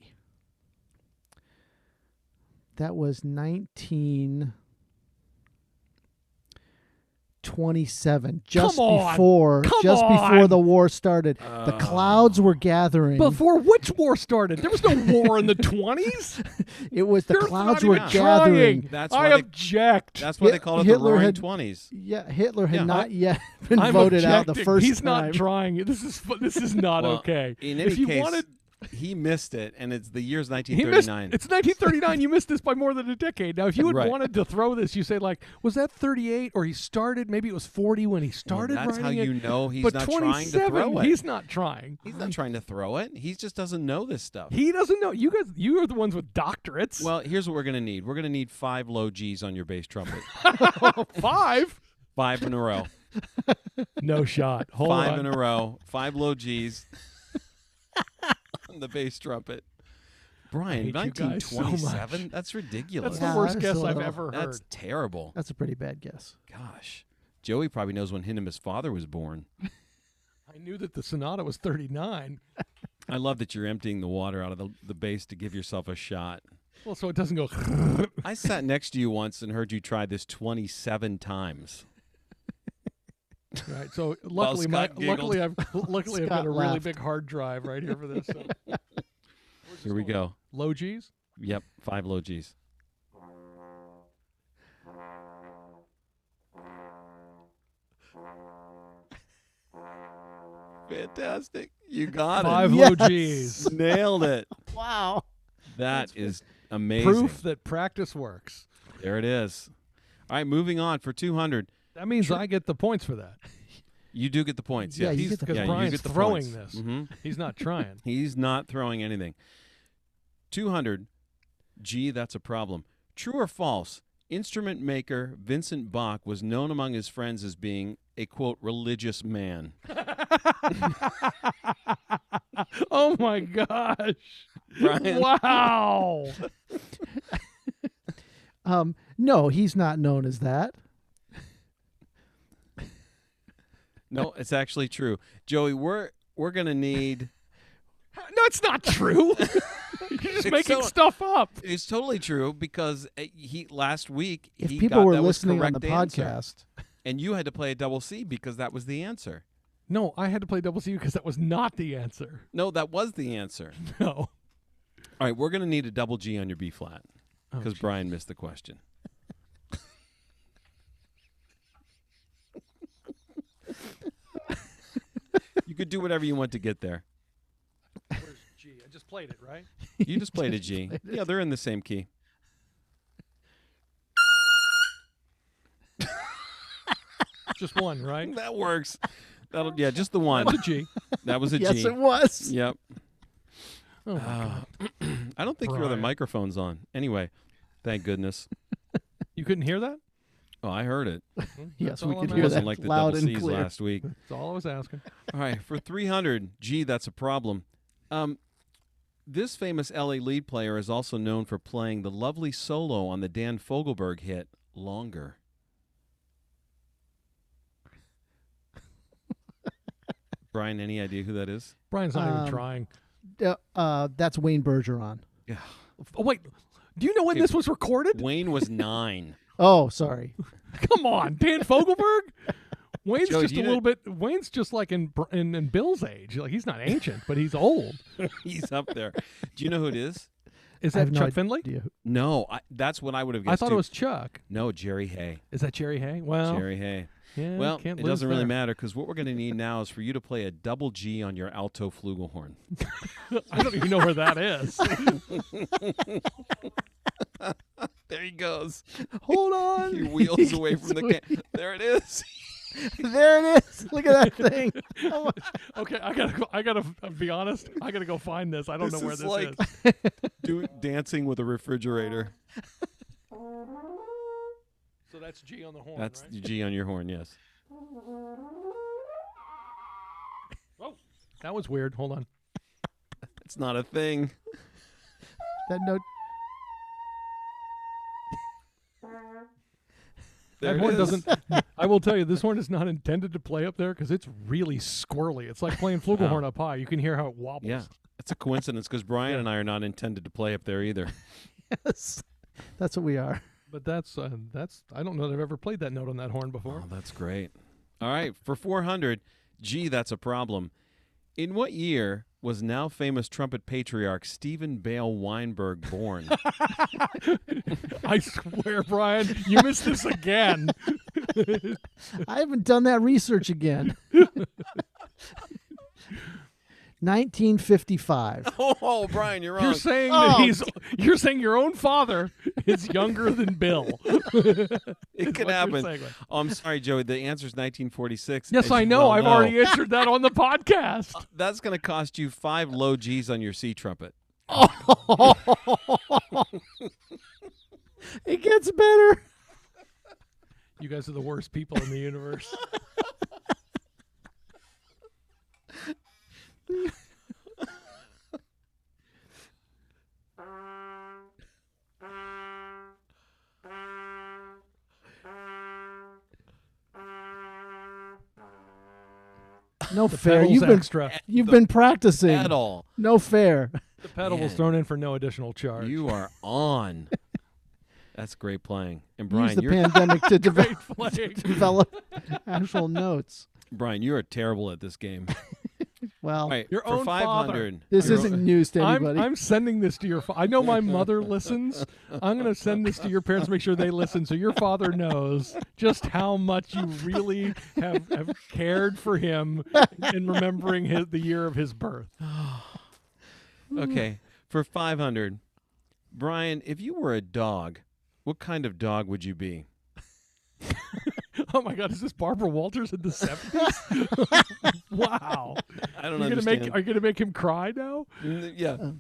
That was 1927, just before the war started. The clouds were gathering. Before which war started? There was no war in the 20s. It was the clouds were gathering. I object. That's why they call it the Roaring 20s. Yeah, Hitler had not yet been voted out the first time. He's not trying. This is not okay. In any case, he missed it, and it's the year's 1939. It's 1939. You missed this by more than a decade. Now, if you had wanted to throw this, you say, like, was that 38, or he started? Maybe it was 40 when he started writing it. That's how you know he's not trying to throw it. He's not trying. He's not trying to throw it. He just doesn't know this stuff. He doesn't know. You guys, you are the ones with doctorates. Well, here's what we're going to need. We're going to need 5 low Gs on your bass trumpet. 5? 5 in a row. No shot. Hold on. 5 in a row. 5 low Gs. The bass trumpet. Brian, 1927? So that's ridiculous. That's the worst guess I've ever heard. That's terrible. That's a pretty bad guess. Gosh. Joey probably knows when Hindemith's father was born. I knew that the sonata was 39. I love that you're emptying the water out of the bass to give yourself a shot. Well, so it doesn't go. I sat next to you once and heard you try this 27 times. Right, so luckily, luckily I've got a really big hard drive right here for this. So. Here we go. Low Gs? Yep, 5 low Gs. Fantastic. You got it. 5 low Gs. Nailed it. Wow. That is Amazing. Proof that practice works. There it is. All right, moving on for 200. That means I get the points for that. You do get the points. Yeah, because Brian's throwing this. Mm-hmm. He's not trying. He's not throwing anything. 200. Gee, that's a problem. True or false? Instrument maker Vincent Bach was known among his friends as being a, quote, religious man. Oh, my gosh. Brian. Wow. No, he's not known as that. No, it's actually true. Joey, we're going to need... No, it's not true. You're just making stuff up. It's totally true because he last week if he people got, were that listening on the answer. Podcast, and you had to play a double C because that was the answer. No, I had to play double C because that was not the answer. No, that was the answer. No. All right, we're going to need a double G on your B flat because Brian missed the question. You could do whatever you want to get there. Played it, right? You just played a G. Yeah, they're in the same key. Just one, right? That works. That'll yeah, just the one. That was a G. That was a G. Yes, it was. Yep. Oh my God. I don't think your other microphone's on. Anyway, thank goodness. You couldn't hear that? Oh, I heard it. Yes, we could hear that like loud and clear. It wasn't like the double C's last week. That's all I was asking. All right, for 300, G, that's a problem. This famous LA lead player is also known for playing the lovely solo on the Dan Fogelberg hit, Longer. Brian, any idea who that is? Brian's not even trying. That's Wayne Bergeron. Yeah. Oh, wait. Do you know when this was recorded? Wayne was 9. Oh, sorry. Come on. Dan Fogelberg? Wayne's Joey, just a little bit. Wayne's just like in Bill's age. Like he's not ancient, but he's old. He's up there. Do you know who it is? Is that Chuck Findlay? No, that's what I would have guessed. I thought it was Chuck. No, Jerry Hay. Is that Jerry Hay? Well, Jerry Hay. Yeah, well, it doesn't really matter because what we're going to need now is for you to play a double G on your alto flugelhorn. I don't even know where that is. There he goes. Hold on. He wheels away from the camera. There it is. There it is. Look at that thing. Oh okay, I gotta be honest. I gotta go find this. I don't know where this like is. Dancing with a refrigerator. So that's G on the horn. That's right? G on your horn. Yes. Oh, that was weird. Hold on. It's not a thing. That note. That horn doesn't. I will tell you, this horn is not intended to play up there because it's really squirrely. It's like playing flugelhorn up high. You can hear how it wobbles. Yeah, it's a coincidence because Brian and I are not intended to play up there either. Yes, that's what we are. But that's. I don't know that I've ever played that note on that horn before. Oh, that's great. All right, for 400, gee, that's a problem. In what year was now famous trumpet patriarch Stephen Bale Weinberg born? I swear, Brian, you missed this again. I haven't done that research again. 1955. Oh, Brian, you're wrong. You're saying that you're saying your own father is younger than Bill. It could happen. Oh, I'm sorry, Joey. The answer is 1946. Yes, I know. I've already answered that on the podcast. That's going to cost you 5 low G's on your C trumpet. Oh. It gets better. You guys are the worst people in the universe. No fair. You've been practicing at all. No fair. The pedal was thrown in for no additional charge. You are on. That's great playing. And Brian, use the pandemic to develop actual notes. Brian, you are terrible at this game. Well, right, your own 500. Father. This isn't news to anybody. I'm sending this to your father. I know my mother listens. I'm going to send this to your parents to make sure they listen so your father knows just how much you really have cared for him in remembering the year of his birth. Okay, for 500, Brian, if you were a dog, what kind of dog would you be? Oh, my God. Is this Barbara Walters in the 70s? Wow. I don't understand. Are you going to make him cry now? Yeah.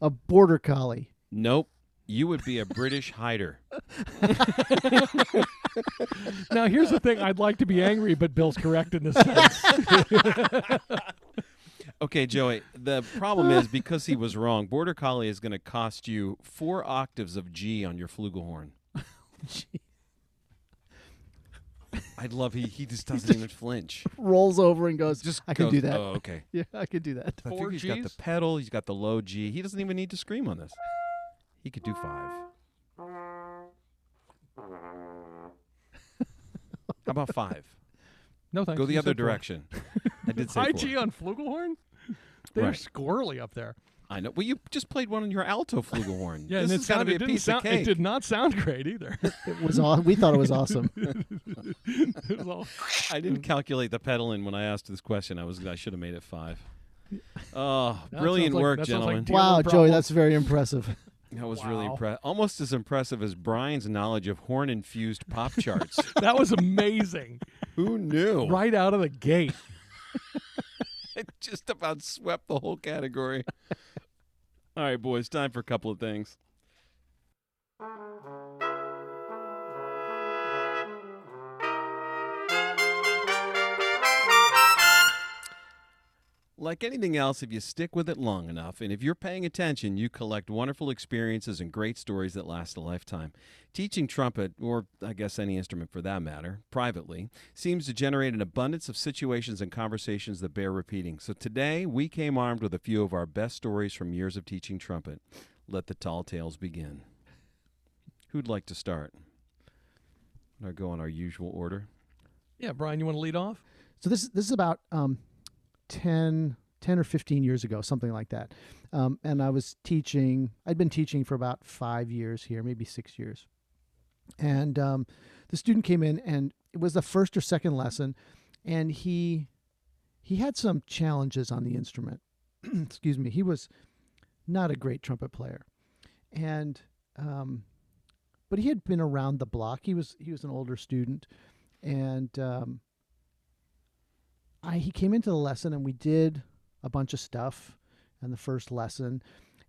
A border collie. Nope. You would be a British hider. Now, here's the thing. I'd like to be angry, but Bill's correct in this sense. Okay, Joey, the problem is because he was wrong, border collie is going to cost you 4 octaves of G on your flugelhorn. I'd love he just doesn't even flinch. Rolls over and goes, I can do that. Oh, okay. Yeah, I could do that. I think he's got the pedal. He's got the low G. He doesn't even need to scream on this. He could do 5. How about 5? No, thanks. Go the other direction. I did say 4. High G on flugelhorn? They're squirrely up there. I know. Well, you just played one on your alto flugelhorn. Yeah, this and it's got to be a piece of cake. It did not sound great either. It was. We thought it was awesome. It was all I didn't calculate the pedal in when I asked this question. I should have made it 5. Oh, brilliant work, gentlemen! Like wow, Joey, that's very impressive. That was really impressive. Almost as impressive as Brian's knowledge of horn-infused pop charts. That was amazing. Who knew? Right out of the gate. It just about swept the whole category. All right, boys, time for a couple of things. Like anything else, if you stick with it long enough, and if you're paying attention, you collect wonderful experiences and great stories that last a lifetime. Teaching trumpet, or I guess any instrument for that matter, privately, seems to generate an abundance of situations and conversations that bear repeating. So today, we came armed with a few of our best stories from years of teaching trumpet. Let the tall tales begin. Who'd like to start? I'll go in our usual order. Yeah, Brian, you want to lead off? So this is about... 10 or 15 years ago, something like that. And I was teaching, I'd been teaching for about 5 years here, maybe 6 years. And the student came in and it was the first or second lesson. And he had some challenges on the instrument. Excuse me. He was not a great trumpet player. And, but he had been around the block. He was an older student and, he came into the lesson and we did a bunch of stuff in the first lesson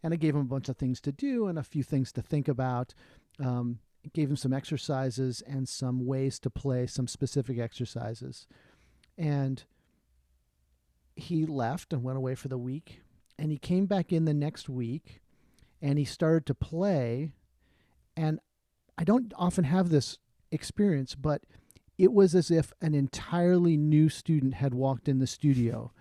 and I gave him a bunch of things to do and a few things to think about. Gave him some exercises and some ways to play some specific exercises. And he left and went away for the week and he came back in the next week and he started to play. And I don't often have this experience, but it was as if an entirely new student had walked in the studio.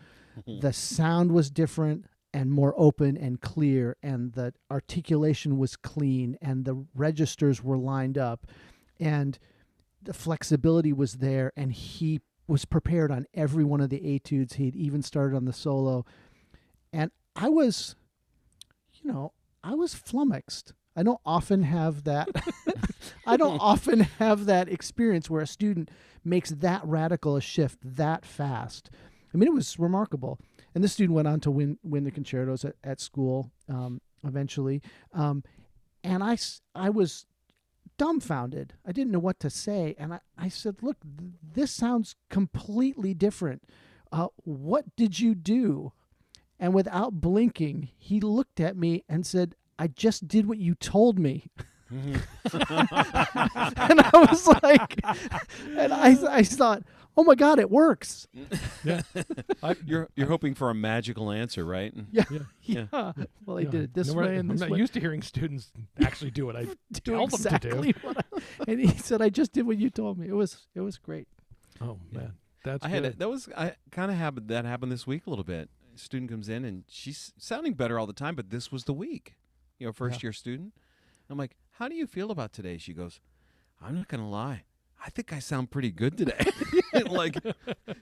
The sound was different and more open and clear, and the articulation was clean, and the registers were lined up, and the flexibility was there, and he was prepared on every one of the etudes. He'd even started on the solo. And I was, flummoxed. I don't often have that. I don't often have that experience where a student makes that radical a shift that fast. I mean, it was remarkable. And this student went on to win the concertos at school eventually. And I was dumbfounded. I didn't know what to say. And I said, look, this sounds completely different. What did you do? And without blinking, he looked at me and said, I just did what you told me. And I was like, and I thought, oh my God, it works. Yeah. You're hoping for a magical answer, right? Yeah. Yeah. Well, I did it this way and this way. I'm not used to hearing students actually do what I tell them to do. And he said, I just did what you told me. It was great. Oh man. That's good. That happened this week a little bit. A student comes in and she's sounding better all the time, but this was the week. First-year student. I'm like, how do you feel about today? She goes, I'm not going to lie. I think I sound pretty good today.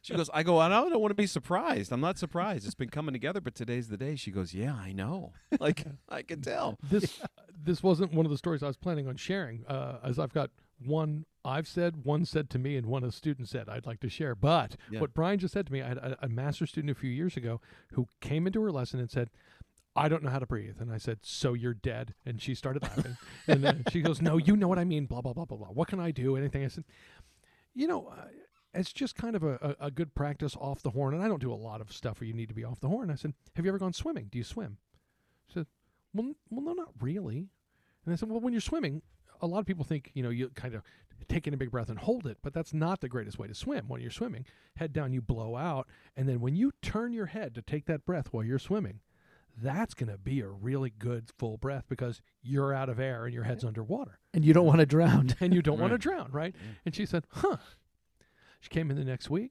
She goes, I don't want to be surprised. I'm not surprised. It's been coming together, but today's the day. She goes, yeah, I know. I can tell. This wasn't one of the stories I was planning on sharing, as I've got one I've said, one said to me, and one a student said I'd like to share. But what Brian just said to me, I had a master student a few years ago who came into her lesson and said, I don't know how to breathe. And I said, so you're dead. And she started laughing. And then she goes, no, you know what I mean, blah, blah, blah, blah, blah. What can I do? Anything? I said, you know, it's just kind of a good practice off the horn. And I don't do a lot of stuff where you need to be off the horn. I said, have you ever gone swimming? Do you swim? She said, well, no, not really. And I said, well, when you're swimming, a lot of people think, you know, you kind of take in a big breath and hold it, but that's not the greatest way to swim. When you're swimming, head down, you blow out. And then when you turn your head to take that breath while you're swimming, that's going to be a really good full breath because you're out of air and your head's underwater. And you don't want to drown. And you don't want to drown, right? Yeah. And she said, huh. She came in the next week,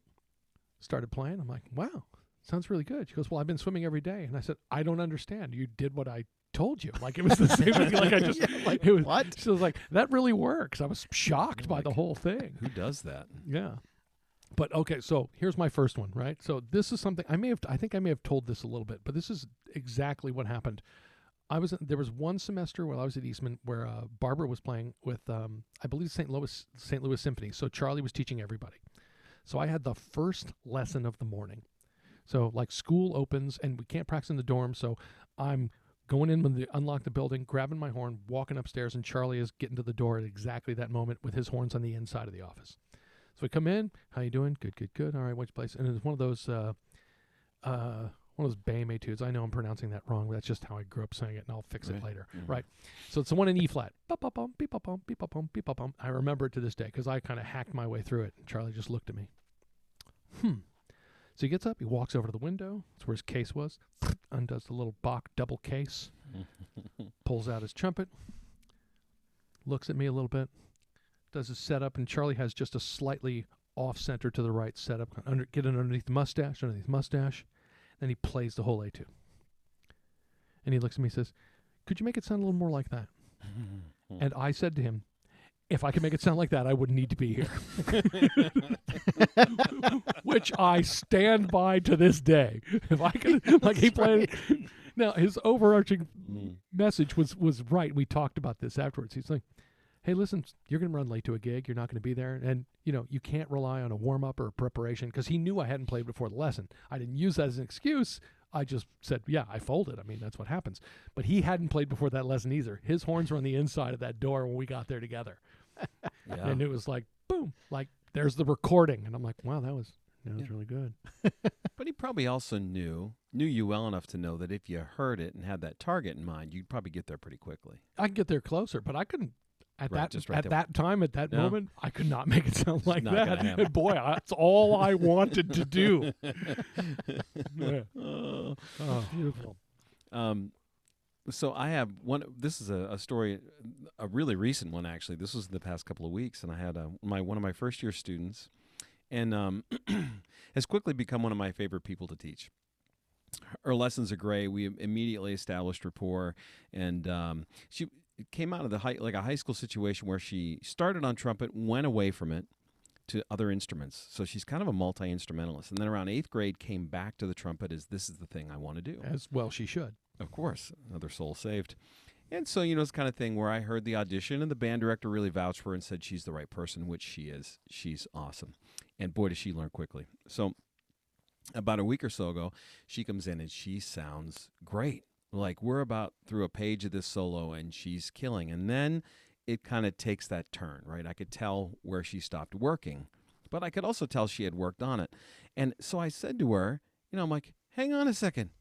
started playing. I'm like, wow, sounds really good. She goes, well, I've been swimming every day. And I said, I don't understand. You did what I told you. Like, it was the same thing. Like, I just, like, it was, what? She was like, that really works. I was shocked by the whole thing. Who does that? Yeah. But okay, so here's my first one, right? So this is something I think I may have told this a little bit, but this is exactly what happened. There was one semester while I was at Eastman where Barbara was playing with I believe St. Louis Symphony. So Charlie was teaching everybody. So I had the first lesson of the morning. So like school opens and we can't practice in the dorm, so I'm going in when they unlock the building, grabbing my horn, walking upstairs, and Charlie is getting to the door at exactly that moment with his horns on the inside of the office. So we come in. How you doing? Good, good, good. All right, what's your place? And it's one of those BAM etudes. I know I'm pronouncing that wrong, but that's just how I grew up saying it, and I'll fix it later. Mm-hmm. Right. So it's the one in E flat. Bop, bop, bum, beep, bop, bum, beep, bop, bum, beep, bop, bum. I remember it to this day because I kind of hacked my way through it. And Charlie just looked at me. So he gets up. He walks over to the window. That's where his case was. Undoes the little Bach double case. Pulls out his trumpet. Looks at me a little bit. Does his setup, and Charlie has just a slightly off-center to the right setup. Get it underneath the mustache. Then he plays the whole A2. And he looks at me and says, could you make it sound a little more like that? And I said to him, if I could make it sound like that, I wouldn't need to be here. Which I stand by to this day. If I could, like he played... Right. Now, his overarching message was right. We talked about this afterwards. He's like, hey, listen, you're going to run late to a gig. You're not going to be there. And, you know, you can't rely on a warm-up or a preparation because he knew I hadn't played before the lesson. I didn't use that as an excuse. I just said, yeah, I folded. I mean, that's what happens. But he hadn't played before that lesson either. His horns were on the inside of that door when we got there together. Yeah. And it was like, boom, like there's the recording. And I'm like, wow, that was really good. But he probably also knew you well enough to know that if you heard it and had that target in mind, you'd probably get there pretty quickly. I could get there closer, but I couldn't. At that moment, I could not make it sound like that. And boy, that's all I wanted to do. Beautiful. So I have one. This is a story, a really recent one actually. This was the past couple of weeks, and I had one of my first year students, and has quickly become one of my favorite people to teach. Her lessons are great. We immediately established rapport, and It came out of a high school situation where she started on trumpet, went away from it to other instruments. So she's kind of a multi-instrumentalist. And then around 8th grade came back to the trumpet as this is the thing I want to do. As well she should. Of course. Another soul saved. And so, you know, it's kind of thing where I heard the audition and the band director really vouched for her and said she's the right person, which she is. She's awesome. And boy, does she learn quickly. So about a week or so ago, she comes in and she sounds great. Like, we're about through a page of this solo, and she's killing. And then it kind of takes that turn, right? I could tell where she stopped working, but I could also tell she had worked on it. And so I said to her, you know, I'm like, hang on a second.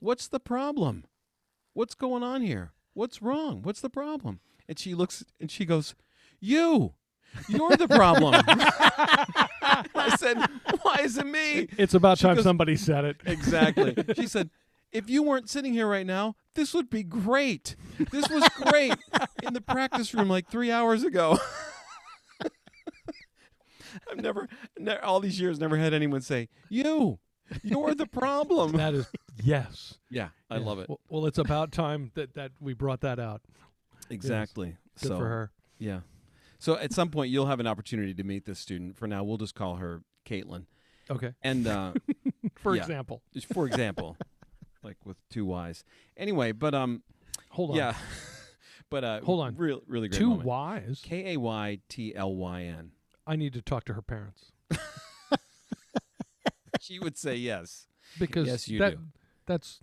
What's the problem? What's going on here? What's wrong? What's the problem? And she looks, and she goes, you're the problem. I said, why is it me? It's about time somebody said it. Exactly. She said, if you weren't sitting here right now, this would be great. This was great in the practice room like 3 hours ago. I've never, all these years, never had anyone say, you're the problem. That is, yes. Yeah, I love it. Well, it's about time that we brought that out. Exactly. Good for her. Yeah. So at some point, you'll have an opportunity to meet this student. For now, we'll just call her Caitlin. Okay. And for example. For example. Like with two Y's. Anyway, but hold on. Yeah. But hold on. Really, really great. Two moment. Y's. Kaytlyn. I need to talk to her parents. She would say yes. Because yes, you do. That's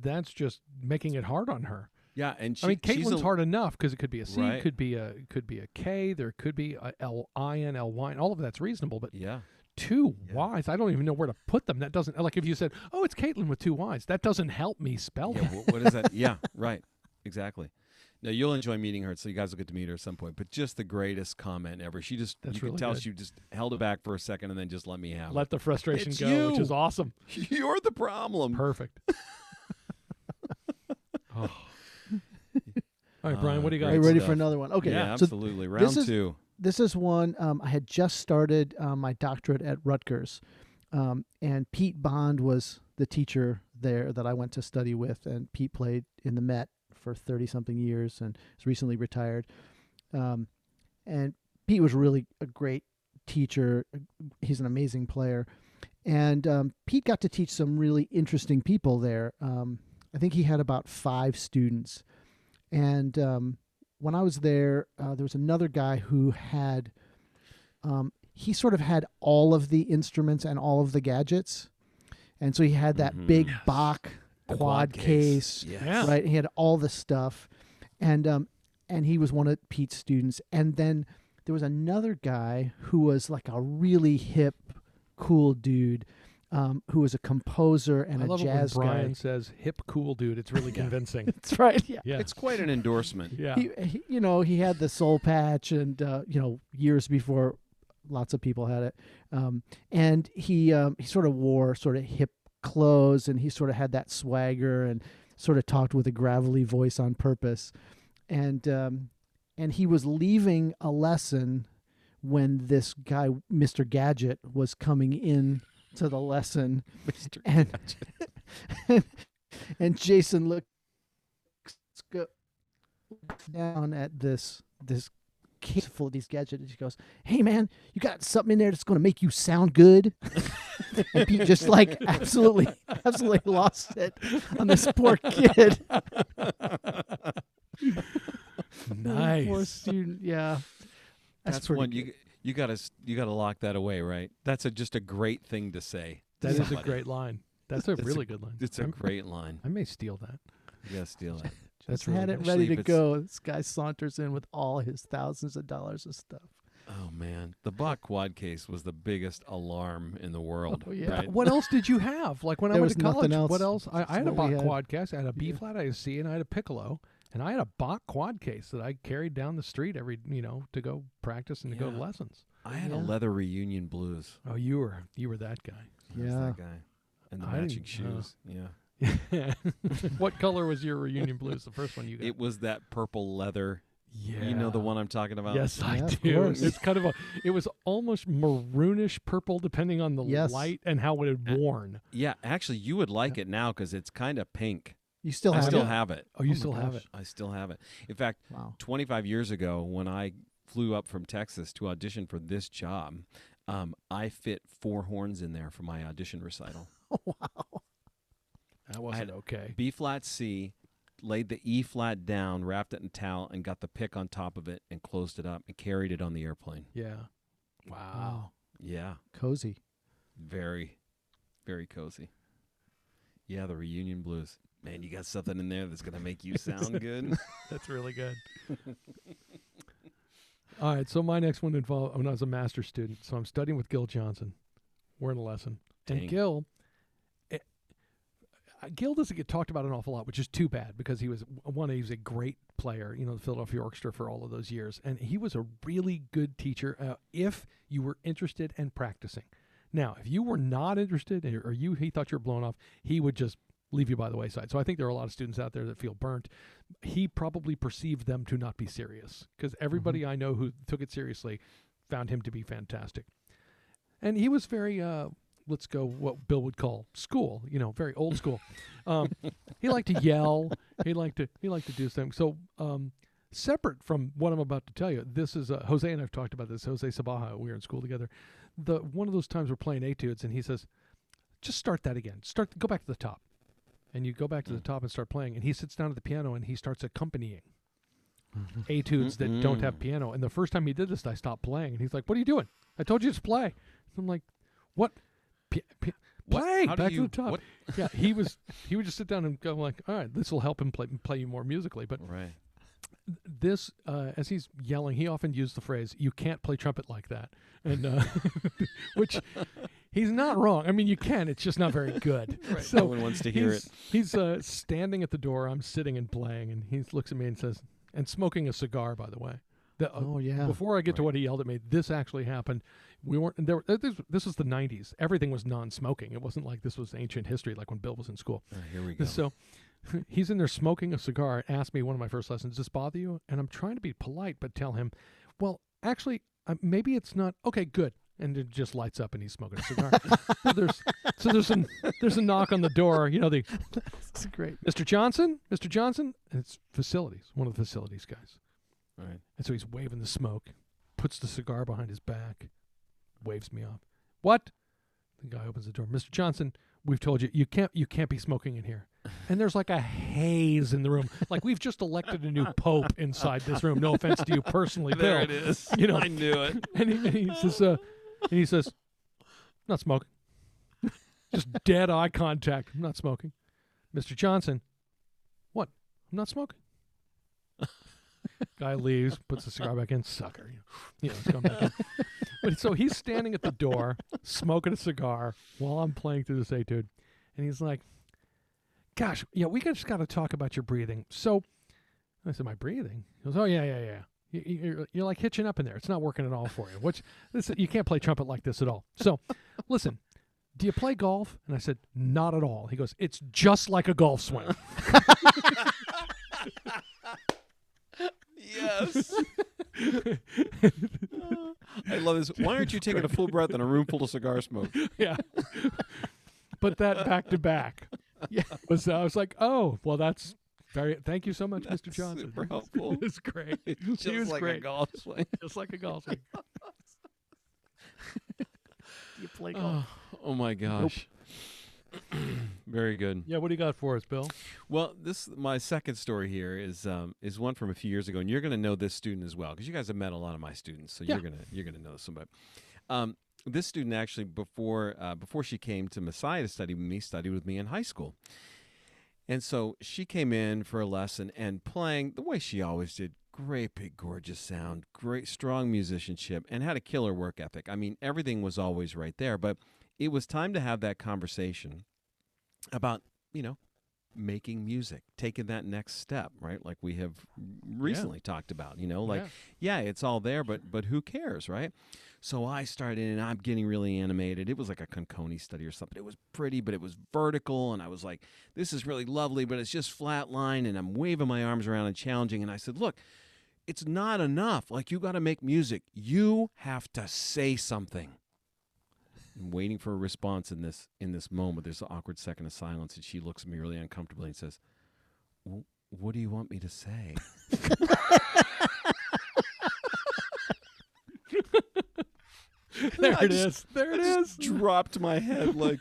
that's just making it hard on her. Yeah, and she, I mean, Caitlin's hard enough because it could be a C, right. could be a K, there could be a L I N L Y, and all of that's reasonable. But yeah, two Y's, I don't even know where to put them. That doesn't, like if you said, oh, it's Caitlin with two Y's, that doesn't help me spell it. What is that? Yeah, right, exactly. Now you'll enjoy meeting her, so you guys will get to meet her at some point. But just the greatest comment ever. She just, you can tell she just held it back for a second and then just let me have it. Let the frustration go, which is awesome. You're the problem. Perfect. Oh. All right, Brian, what do you got? Are you ready for another one? Okay. Yeah, so absolutely. Round two. This is one I had just started my doctorate at Rutgers, and Pete Bond was the teacher there that I went to study with, and Pete played in the Met for 30-something years and is recently retired. And Pete was really a great teacher. He's an amazing player. And Pete got to teach some really interesting people there. I think he had about 5 students. And when I was there was another guy who had, he sort of had all of the instruments and all of the gadgets. And so he had that big Bach quad case, right? He had all the stuff. And he was one of Pete's students. And then there was another guy who was like a really hip, cool dude. Who was a composer and a jazz guy. I love it when Brian says hip cool dude. It's really convincing. That's right. Yeah. It's quite an endorsement. Yeah. He, you know, he had the soul patch and, you know, years before lots of people had it. And he sort of wore sort of hip clothes and he sort of had that swagger and sort of talked with a gravelly voice on purpose. And he was leaving a lesson when this guy, Mr. Gadget, was coming in to the lesson, and Jason looks down at this case full of these gadgets, and she goes, "Hey man, you got something in there that's going to make you sound good?" And Pete just like absolutely lost it on this poor kid. Nice, poor student. Yeah, that's pretty one good. You gotta lock that away, right? That's just a great thing to say. That is a great line. That's really good line. It's a great line. I may steal that. Yeah, steal it. Just had it ready to go. This guy saunters in with all his thousands of dollars of stuff. Oh man, the Bach quad case was the biggest alarm in the world. Oh, yeah. Right? What else did you have? Like when I went to college, what else? I had a Bach quad case. I had a B flat, I had a C, and I had a piccolo. And I had a Bach quad case that I carried down the street to go practice and to go to lessons. I had a leather reunion blues. Oh, you were that guy. Yeah. I was that guy. And the matching shoes. Yeah. What color was your reunion blues, the first one you got? It was that purple leather. Yeah. You know the one I'm talking about? Yes, I do. It's kind of it was almost maroonish purple depending on the light and how it had worn. Yeah, actually you would like it now because it's kind of pink. You still have it? I still have it. Oh, you still have it? I still have it. In fact, 25 years ago, when I flew up from Texas to audition for this job, I fit 4 horns in there for my audition recital. Oh, wow. That wasn't okay. B-flat C, laid the E-flat down, wrapped it in towel, and got the pick on top of it and closed it up and carried it on the airplane. Yeah. Wow. Yeah. Cozy. Very, very cozy. Yeah, the reunion blues. Man, you got something in there that's going to make you sound good. That's really good. All right, so my next one involved when I was a master's student. So I'm studying with Gil Johnson. We're in a lesson. Dang. And Gil doesn't get talked about an awful lot, which is too bad because he was a great player, the Philadelphia Orchestra for all of those years. And he was a really good teacher if you were interested in practicing. Now, if you were not interested or he thought you were blown off, he would just leave you by the wayside. So I think there are a lot of students out there that feel burnt. He probably perceived them to not be serious because everybody I know who took it seriously found him to be fantastic. And he was very, let's go what Bill would call school, very old school. He liked to yell. He liked to do something. So separate from what I'm about to tell you, this is Jose and I've talked about this. Jose Sabaja, we were in school together. One of those times we're playing etudes and he says, just start that again. Go back to the top. And you go back to the top and start playing. And he sits down at the piano and he starts accompanying etudes that don't have piano. And the first time he did this, I stopped playing. And he's like, "What are you doing? I told you to play." And I'm like, "What? Back to the top. Yeah, he would just sit down and go like, all right, this will help him play you more musically. But right. This, as he's yelling, he often used the phrase, you can't play trumpet like that. And which he's not wrong. I mean, you can, it's just not very good. Right. So no one wants to hear it. He's standing at the door, I'm sitting and playing, and he looks at me and says, and smoking a cigar, by the way. Oh, yeah. Before I get to what he yelled at me, this actually happened. We weren't there. This was the 90s. Everything was non-smoking. It wasn't like this was ancient history, like when Bill was in school. Here we go. So he's in there smoking a cigar and asked me one of my first lessons, does this bother you? And I'm trying to be polite, but tell him, well, actually, maybe it's not. Okay, good. And it just lights up and he's smoking a cigar. so there's a knock on the door. You know, that's great. Mr. Johnson. And it's facilities, one of the facilities guys. Right. And so he's waving the smoke, puts the cigar behind his back, waves me off. What? The guy opens the door. Mr. Johnson, we've told you, you can't be smoking in here. And there's like a haze in the room. Like we've just elected a new pope inside this room. No offense to you personally, Bill. There it is. You know, I knew it. And he says, not smoking. Just dead eye contact. I'm not smoking. Mr. Johnson, what? I'm not smoking. Guy leaves, puts the cigar back in, sucker. You know, it's going back in. But so he's standing at the door, smoking a cigar while I'm playing through this etude. And he's like, gosh, yeah, we just got to talk about your breathing. So I said, my breathing? He goes, oh, yeah. You're like hitching up in there. It's not working at all for you. You can't play trumpet like this at all. So listen, do you play golf? And I said, not at all. He goes, it's just like a golf swing. Yes. I love this. Why aren't you taking a full breath in a room full of cigar smoke? Yeah. Put that back to back. Yeah. So I was like, oh, well, that's very, thank you so much, that's Mr. Johnson. Super helpful. It's great. Just like a golf swing. Just like a golf swing. You play golf. Oh my gosh. Nope. Very good. Yeah, what do you got for us, Bill? Well, my second story here is one from a few years ago, and you're going to know this student as well because you guys have met a lot of my students, so yeah. you're going to know somebody. This student actually before she came to Messiah to study with me in high school, and so she came in for a lesson and playing the way she always did. Great big gorgeous sound, great strong musicianship, and had a killer work ethic. I mean, everything was always right there, but it was time to have that conversation about, you know, making music, taking that next step, right? Like we have recently talked about, you know, like, yeah, it's all there, but who cares, right? So I started in and I'm getting really animated. It was like a Conconi study or something. It was pretty, but it was vertical. And I was like, this is really lovely, but it's just flat line. And I'm waving my arms around and challenging. And I said, look, it's not enough. Like, you got to make music. You have to say something. I'm waiting for a response in this moment. There's an awkward second of silence, and she looks at me really uncomfortably and says, what do you want me to say? There it is. Dropped my head like,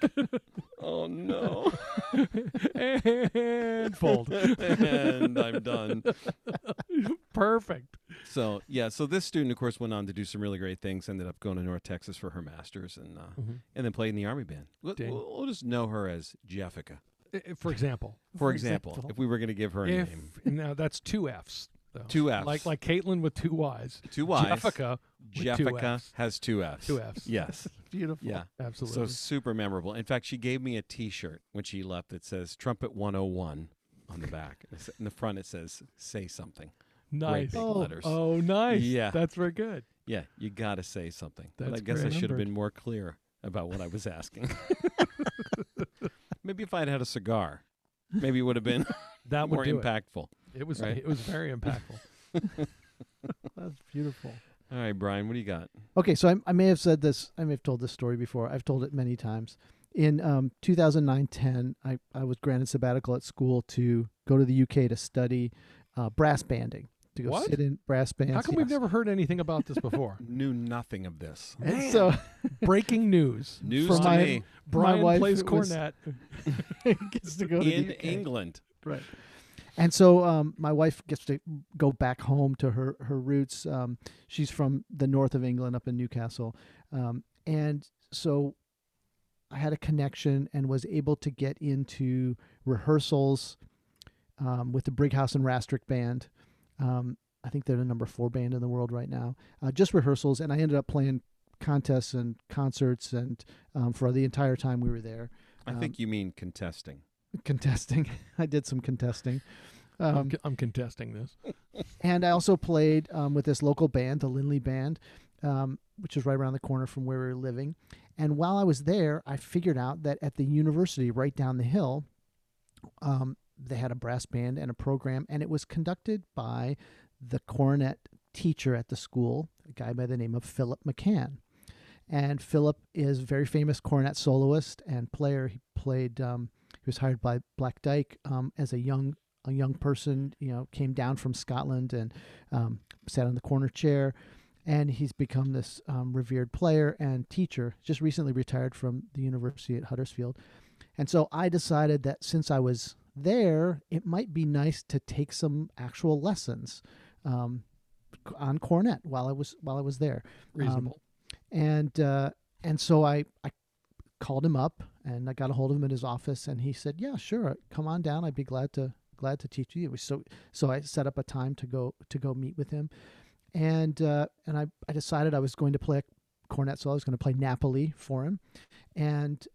oh, no. And fold. And I'm done. Perfect. So, yeah. So this student, of course, went on to do some really great things, ended up going to North Texas for her master's and then played in the Army Band. We'll just know her as Jeffica. For example, if we were going to give her a name. Now, that's two Fs. Though. Two Fs. Like Caitlin with two Ys. Two Ys. Jeffica has two Fs. Two Fs. Yes. Beautiful. Yeah. Absolutely. So super memorable. In fact, she gave me a T-shirt when she left that says Trumpet 101 on the back. In the front, it says, say something. Nice. Oh, nice. Yeah. That's very good. Yeah. You got to say something. But I guess I should have been more clear about what I was asking. Maybe if I had had a cigar, maybe it would have been more impactful. It was very impactful. That's beautiful. All right, Brian, what do you got? Okay, so I may have said this. I may have told this story before. I've told it many times. In 2009-10, I was granted sabbatical at school to go to the UK to study brass banding. To go sit in brass bands. How come we've never heard anything about this before? Knew nothing of this. And so, breaking news. News to me. Brian plays cornet. Gets to go to England. Right. And so my wife gets to go back home to her roots. She's from the north of England, up in Newcastle. And so I had a connection and was able to get into rehearsals with the Brighouse and Rastrick Band. I think they're the number 4 band in the world right now. Just rehearsals, and I ended up playing contests and concerts and for the entire time we were there. I think you mean contesting. Contesting. I did some contesting. I'm contesting this. And I also played with this local band, the Lindley Band, which is right around the corner from where we were living. And while I was there, I figured out that at the university right down the hill, they had a brass band and a program, and it was conducted by the cornet teacher at the school, a guy by the name of Philip McCann. And Philip is a very famous cornet soloist and player. He played, he was hired by Black Dyke as a young person, you know, came down from Scotland and sat on the corner chair. And he's become this revered player and teacher, just recently retired from the university at Huddersfield. And so I decided that since I was there, it might be nice to take some actual lessons on cornet while I was there. Reasonable. And so I called him up and I got a hold of him at his office, and he said, yeah, sure, come on down. I'd be glad to teach you. So I set up a time to go meet with him. And I decided I was going to play a cornet solo. I was going to play Napoli for him. And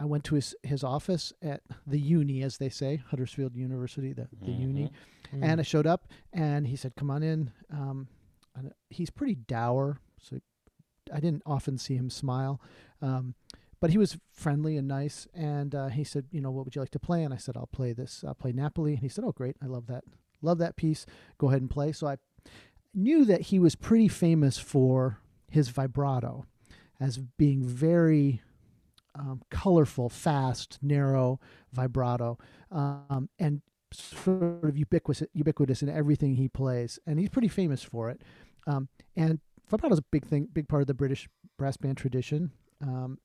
I went to his office at the uni, as they say, Huddersfield University, the uni. Mm-hmm. And I showed up, and he said, come on in. And he's pretty dour, so I didn't often see him smile. But he was friendly and nice, and he said, you know, what would you like to play? And I said, I'll play Napoli. And he said, oh, great, I love that piece. Go ahead and play. So I knew that he was pretty famous for his vibrato as being very colorful, fast, narrow vibrato, and sort of ubiquitous in everything he plays. And he's pretty famous for it. And vibrato is a big thing, big part of the British brass band tradition.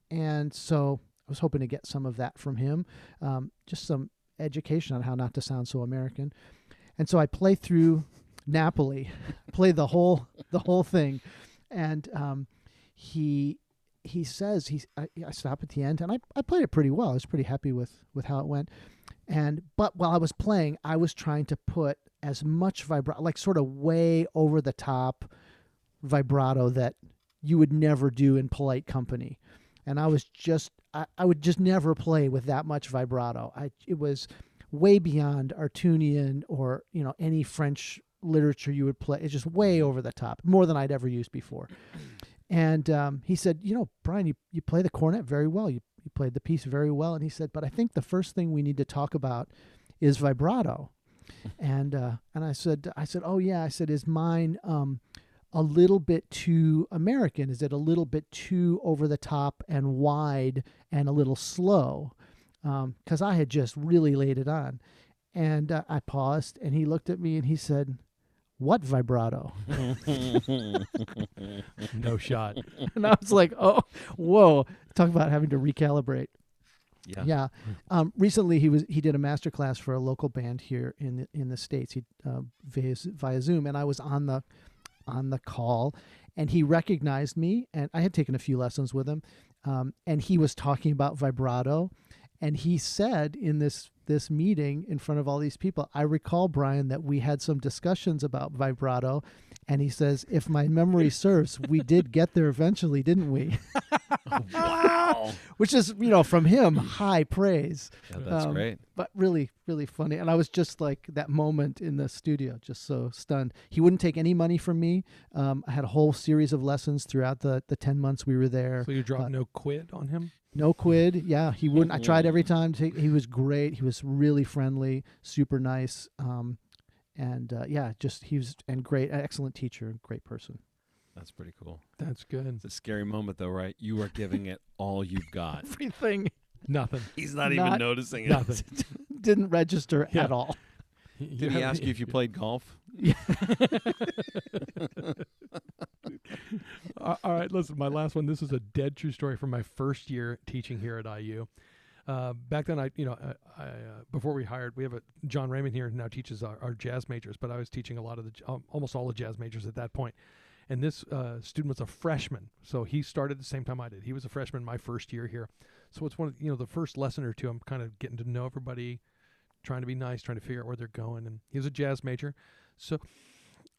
And so I was hoping to get some of that from him, just some education on how not to sound so American. And so I play through Napoli, play the whole thing, and he says I stop at the end, and I played it pretty well. I was pretty happy with how it went, but while I was playing, I was trying to put as much vibrato, like sort of way over the top vibrato that you would never do in polite company, and I would just never play with that much vibrato. It was way beyond Artunian or any French literature you would play. It's just way over the top, more than I'd ever used before. And he said, Brian, you play the cornet very well. You played the piece very well. And he said, but I think the first thing we need to talk about is vibrato. And I said, oh yeah. I said, is mine a little bit too American? Is it a little bit too over the top and wide and a little slow? 'Cause I had just really laid it on. And I paused, and he looked at me and he said, what vibrato? No shot. And I was like, oh, whoa. Talk about having to recalibrate. Yeah. Recently he did a masterclass for a local band here in the States. He via Zoom, and I was on the call, and he recognized me, and I had taken a few lessons with him. And he was talking about vibrato, and he said in this meeting in front of all these people, I recall, Brian, that we had some discussions about vibrato, and he says, if my memory serves, we did get there eventually, didn't we? Oh, wow. Which is, from him, high praise. Yeah, that's great. But really, really funny. And I was just like, that moment in the studio, just so stunned. He wouldn't take any money from me. I had a whole series of lessons throughout the 10 months we were there. So you dropped no quid on him? No quid. Yeah, he wouldn't. I tried every time. He was great. He was really friendly, super nice. Great, excellent teacher, great person. That's pretty cool. That's good. It's a scary moment though, right? You are giving it all you've got. Everything. Nothing. He's not even noticing it. Nothing. Didn't register at all. Did he ask you if you played golf? Yeah. All right, listen, my last one. This is a dead true story from my first year teaching here at IU. Back then, before we have John Raymond here who now teaches our jazz majors, but I was teaching a lot of almost all the jazz majors at that point. And this student was a freshman, so he started the same time I did. He was a freshman my first year here. So it's one of, you know, the first lesson or two, I'm kind of getting to know everybody, trying to be nice, trying to figure out where they're going. And he was a jazz major. So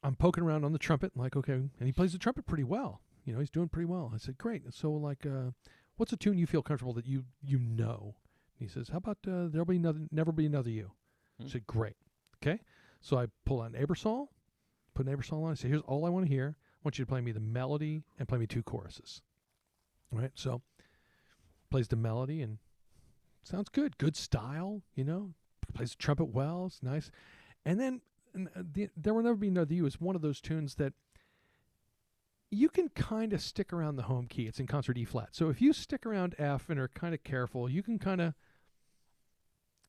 I'm poking around on the trumpet, like, okay, and he plays the trumpet pretty well. You know, he's doing pretty well. I said, great. So, like, what's a tune you feel comfortable that you know? And he says, how about There'll Be Never Be Another You? Mm-hmm. I said, great. Okay. So I pull out an Ebersol, put an Ebersol on. I say, here's all I want to hear. I want you to play me the melody and play me two choruses. All right. So plays the melody and sounds good. Good style, you know. Plays the trumpet well. It's nice. And then There Will Never Be Another You is one of those tunes that you can kind of stick around the home key. It's in concert E flat. So if you stick around F and are kind of careful, you can kind of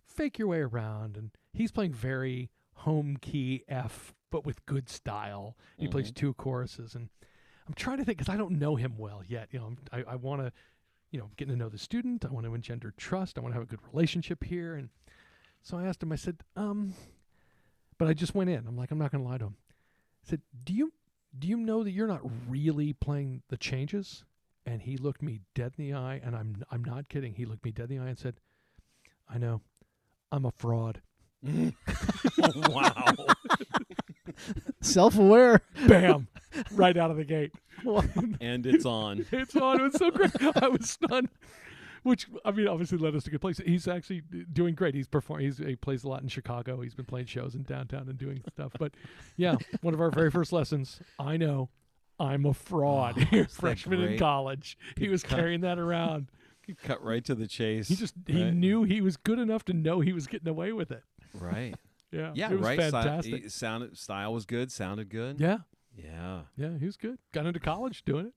fake your way around. And he's playing very home key F, but with good style. Mm-hmm. He plays two choruses. And I'm trying to think, because I don't know him well yet. You know, I want to, you know, getting to know the student. I want to engender trust. I want to have a good relationship here. And so I asked him, I said, but I just went in. I'm like, I'm not going to lie to him. I said, do you know that you're not really playing the changes? And he looked me dead in the eye, and I'm not kidding. He looked me dead in the eye and said, I know, I'm a fraud. Wow. Self-aware. Bam. Right out of the gate. And it's on. It's on. It was so great. I was stunned. Which, I mean, obviously led us to good place. He's actually doing great. He's performing. He plays a lot in Chicago. He's been playing shows in downtown and doing stuff. But, yeah, one of our very first lessons, I know, I'm a fraud. Oh, freshman in college. He was carrying that around. He cut right to the chase. He knew he was good enough to know he was getting away with it. Right. Yeah. Yeah, it was right. Fantastic. Style was good. Sounded good. Yeah. Yeah. Yeah, he was good. Got into college doing it.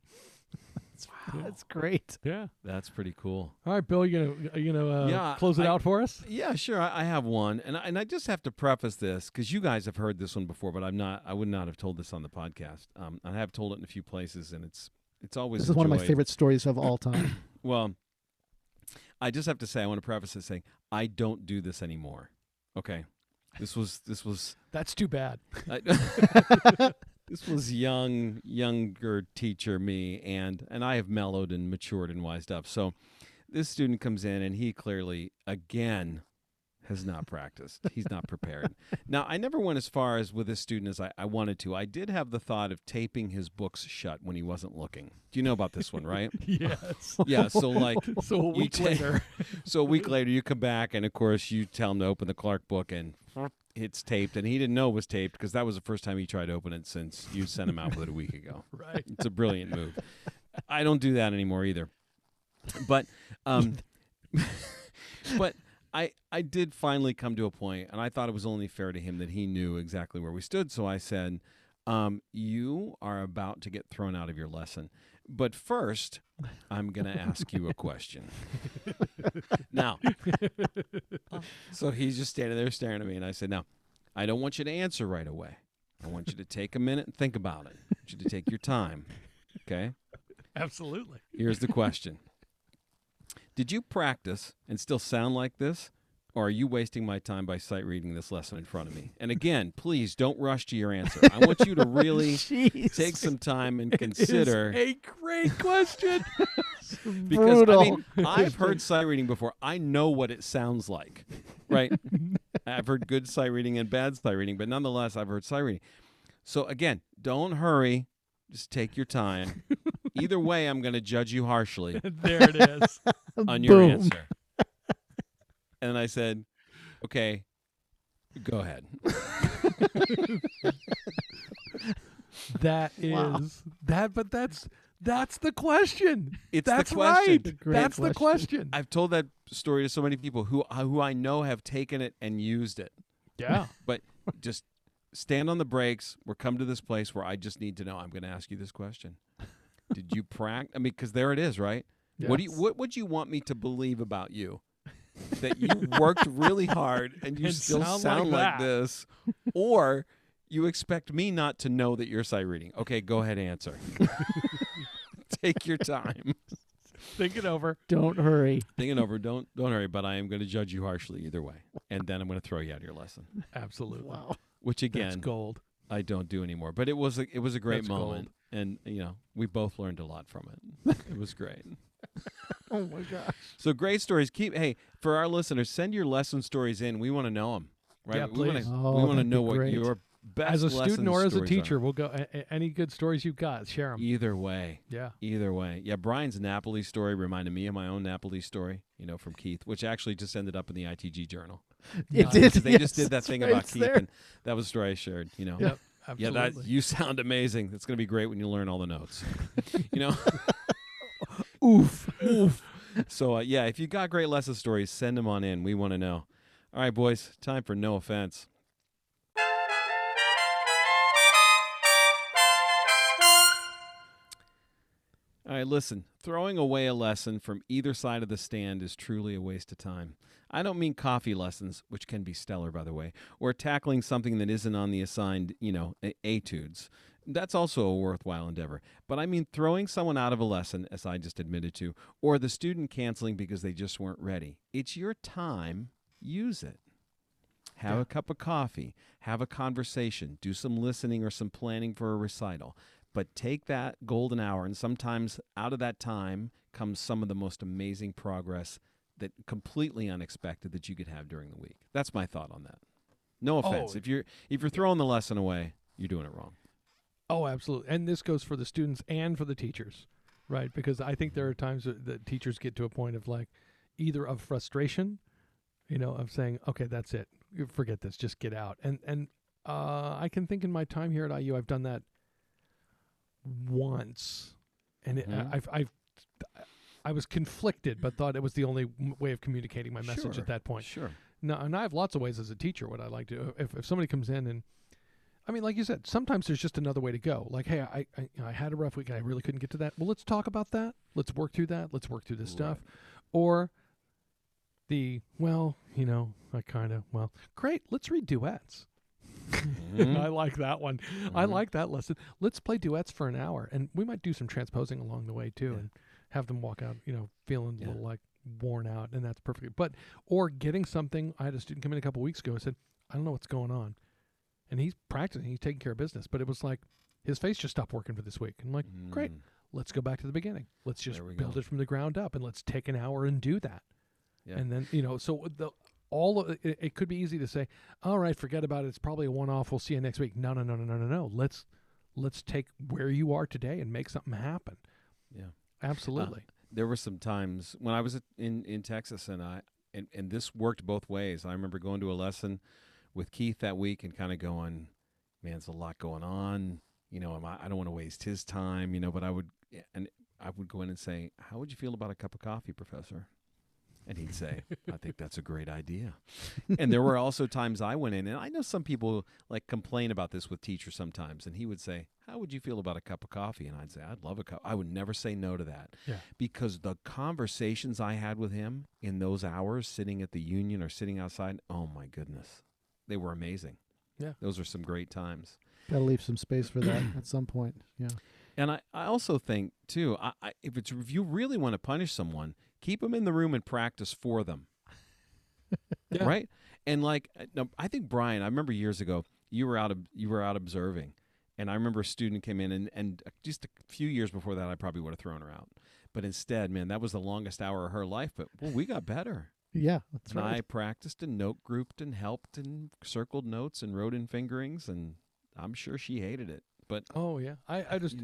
Wow. That's great. Yeah. That's pretty cool. All right, Bill, you gonna close it out for us? Yeah, sure. I have one. And I just have to preface this, because you guys have heard this one before, but I would not have told this on the podcast. I have told it in a few places, and it's always This is one of my favorite stories of all time. Well, I just have to say, I want to preface this saying, I don't do this anymore. Okay. This was That's too bad. This was younger teacher me, and I have mellowed and matured and wised up. So this student comes in, and he clearly, again, has not practiced. He's not prepared. Now, I never went as far as with this student as I wanted to. I did have the thought of taping his books shut when he wasn't looking. Do you know about this one, right? Yes. Yeah, so like... So a week later. So a week later, you come back, and of course, you tell him to open the Clark book, and... it's taped, and he didn't know it was taped because that was the first time he tried to open it since you sent him out with it a week ago. Right. It's a brilliant move. I don't do that anymore either. But but I did finally come to a point, and I thought it was only fair to him that he knew exactly where we stood. So I said, you are about to get thrown out of your lesson. But first, I'm going to ask you a question. Now, so he's just standing there staring at me, and I said, now, I don't want you to answer right away. I want you to take a minute and think about it. I want you to take your time, okay? Absolutely. Here's the question. Did you practice and still sound like this, or are you wasting my time by sight reading this lesson in front of me? And again, please don't rush to your answer. I want you to really take some time and consider. It is a great question. Because brutal. I mean, I've heard sight reading before. I know what it sounds like, right? I've heard good sight reading and bad sight reading, but nonetheless, I've heard sight reading. So again, don't hurry. Just take your time. Either way, I'm going to judge you harshly. There it is. On your boom. Answer. And I said, okay, go ahead. That is wow. That, but that's the question. It's that's the question. Right. That's question. The question. I've told that story to so many people who I know have taken it and used it. Yeah. But just stand on the brakes. We're come to this place where I just need to know. I'm going to ask you this question. Did you practice? I mean, because there it is, right? Yes. What would you want me to believe about you? That you worked really hard and you still sound like this, or you expect me not to know that you're sight reading. Okay, go ahead, answer. Take your time. Think it over. Don't hurry. Think it over. Don't hurry. But I am going to judge you harshly either way, and then I'm going to throw you out of your lesson. Absolutely. Wow. Which again, that's gold. I don't do anymore. But it was a great moment. And, you know, we both learned a lot from it. It was great. Oh, my gosh. So great stories. Keep, hey, for our listeners, send your lesson stories in. We want to know them. Right? Yeah, please. We want to know what your best as a student or as a teacher are. We'll go any good stories you've got, share them either way. Yeah, either way. Yeah, Brian's Napoli story reminded me of my own Napoli story, you know, from Keith, which actually just ended up in the ITG Journal. It did. They just did that thing about Keith, and that was a story I shared, you know. Yep, absolutely. Yeah, that you sound amazing. It's going to be great when you learn all the notes. You know. Oof. Oof. So yeah, if you got great lesson stories, send them on in. We want to know. All right, boys, time for No Offense. All right, listen, throwing away a lesson from either side of the stand is truly a waste of time. I don't mean coffee lessons, which can be stellar, by the way, or tackling something that isn't on the assigned, you know, etudes. That's also a worthwhile endeavor. But I mean throwing someone out of a lesson, as I just admitted to, or the student canceling because they just weren't ready. It's your time. Use it. Have a cup of coffee. Have a conversation. Do some listening or some planning for a recital. But take that golden hour, and sometimes out of that time comes some of the most amazing progress that completely unexpected that you could have during the week. That's my thought on that. No offense. Oh. If you're throwing the lesson away, you're doing it wrong. Oh, absolutely. And this goes for the students and for the teachers, right? Because I think there are times that teachers get to a point of like either of frustration, you know, of saying, okay, that's it. Forget this. Just get out. And I can think in my time here at IU, I've done that once, and I was conflicted, but thought it was the only way of communicating my message at that point. Sure. Now, and I have lots of ways as a teacher what I like to. If somebody comes in and, I mean, like you said, sometimes there's just another way to go. Like, hey, I had a rough week and I really couldn't get to that. Well, let's talk about that. Let's work through that. Let's work through this stuff. Or great. Let's read duets. I like that one. Mm-hmm. I like that lesson. Let's play duets for an hour, and we might do some transposing along the way too, and have them walk out, you know, feeling a little like worn out, and that's perfect. But or getting something. I had a student come in a couple weeks ago and said, "I don't know what's going on," and he's practicing, he's taking care of business, but it was like his face just stopped working for this week. And I'm like, great. Let's go back to the beginning. Let's just build it from the ground up, and let's take an hour and do that. Yeah. And then it could be easy to say, all right, forget about it. It's probably a one-off. We'll see you next week. No. Let's take where you are today and make something happen. Yeah, absolutely. There were some times when I was in Texas, and I this worked both ways. I remember going to a lesson with Keith that week and kind of going, man, there's a lot going on. You know, I don't want to waste his time. You know, but I would go in and say, how would you feel about a cup of coffee, Professor? And he'd say, I think that's a great idea. And there were also times I went in, and I know some people like complain about this with teachers sometimes, and he would say, how would you feel about a cup of coffee? And I'd say, I'd love a cup. I would never say no to that. Yeah. Because the conversations I had with him in those hours sitting at the union or sitting outside, oh my goodness, they were amazing. Yeah. Those are some great times. Got to leave some space for that at some point. Yeah. And I also think, too, if you really want to punish someone, keep them in the room and practice for them, right? And like, I think Brian, I remember years ago you were out observing, and I remember a student came in, and just a few years before that, I probably would have thrown her out, but instead, man, that was the longest hour of her life. But we got better. Yeah, that's right. I practiced and note grouped and helped and circled notes and wrote in fingerings, and I'm sure she hated it. But I just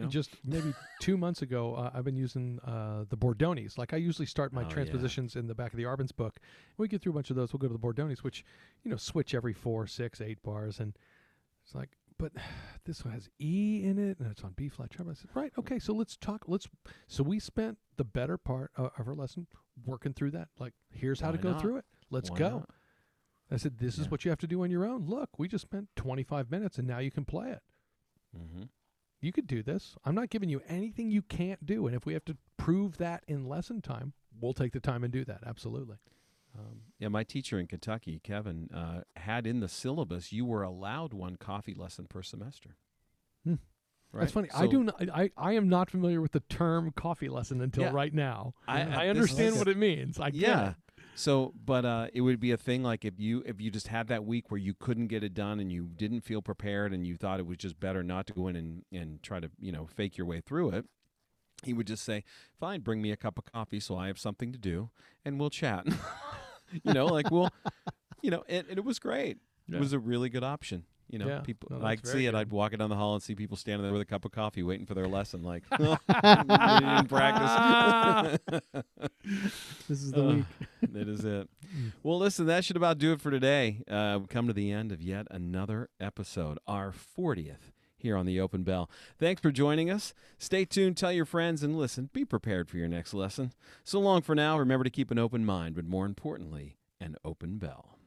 maybe 2 months ago, I've been using the Bordonis. Like I usually start my transpositions in the back of the Arbenz book. When we get through a bunch of those, we'll go to the Bordonis, which, you know, switch every 4, 6, 8 bars. And it's like, but this one has E in it, and it's on B flat sharp. I said, right, okay, so let's talk. So we spent the better part of our lesson working through that. Like, here's how to go through it. Let's go. I said, this is what you have to do on your own. Look, we just spent 25 minutes, and now you can play it. Mm-hmm. You could do this. I'm not giving you anything you can't do. And if we have to prove that in lesson time, we'll take the time and do that. Absolutely. My teacher in Kentucky, Kevin, had in the syllabus, you were allowed one coffee lesson per semester. Hmm. Right? That's funny. So, I am not familiar with the term coffee lesson until right now. I understand what it means. I get it. So, but it would be a thing like if you just had that week where you couldn't get it done and you didn't feel prepared and you thought it was just better not to go in and try to, you know, fake your way through it. He would just say, fine, bring me a cup of coffee so I have something to do and we'll chat. You know, like we'll, you know, and it was great. Yeah. It was a really good option. You know, yeah. People, no, I'd see it. Good. I'd walk it down the hall and see people standing there with a cup of coffee waiting for their lesson, like, in practice. This is the week. That is it. Well, listen, that should about do it for today. We've come to the end of yet another episode, our 40th here on The Open Bell. Thanks for joining us. Stay tuned, tell your friends, and listen, be prepared for your next lesson. So long for now. Remember to keep an open mind, but more importantly, an open bell.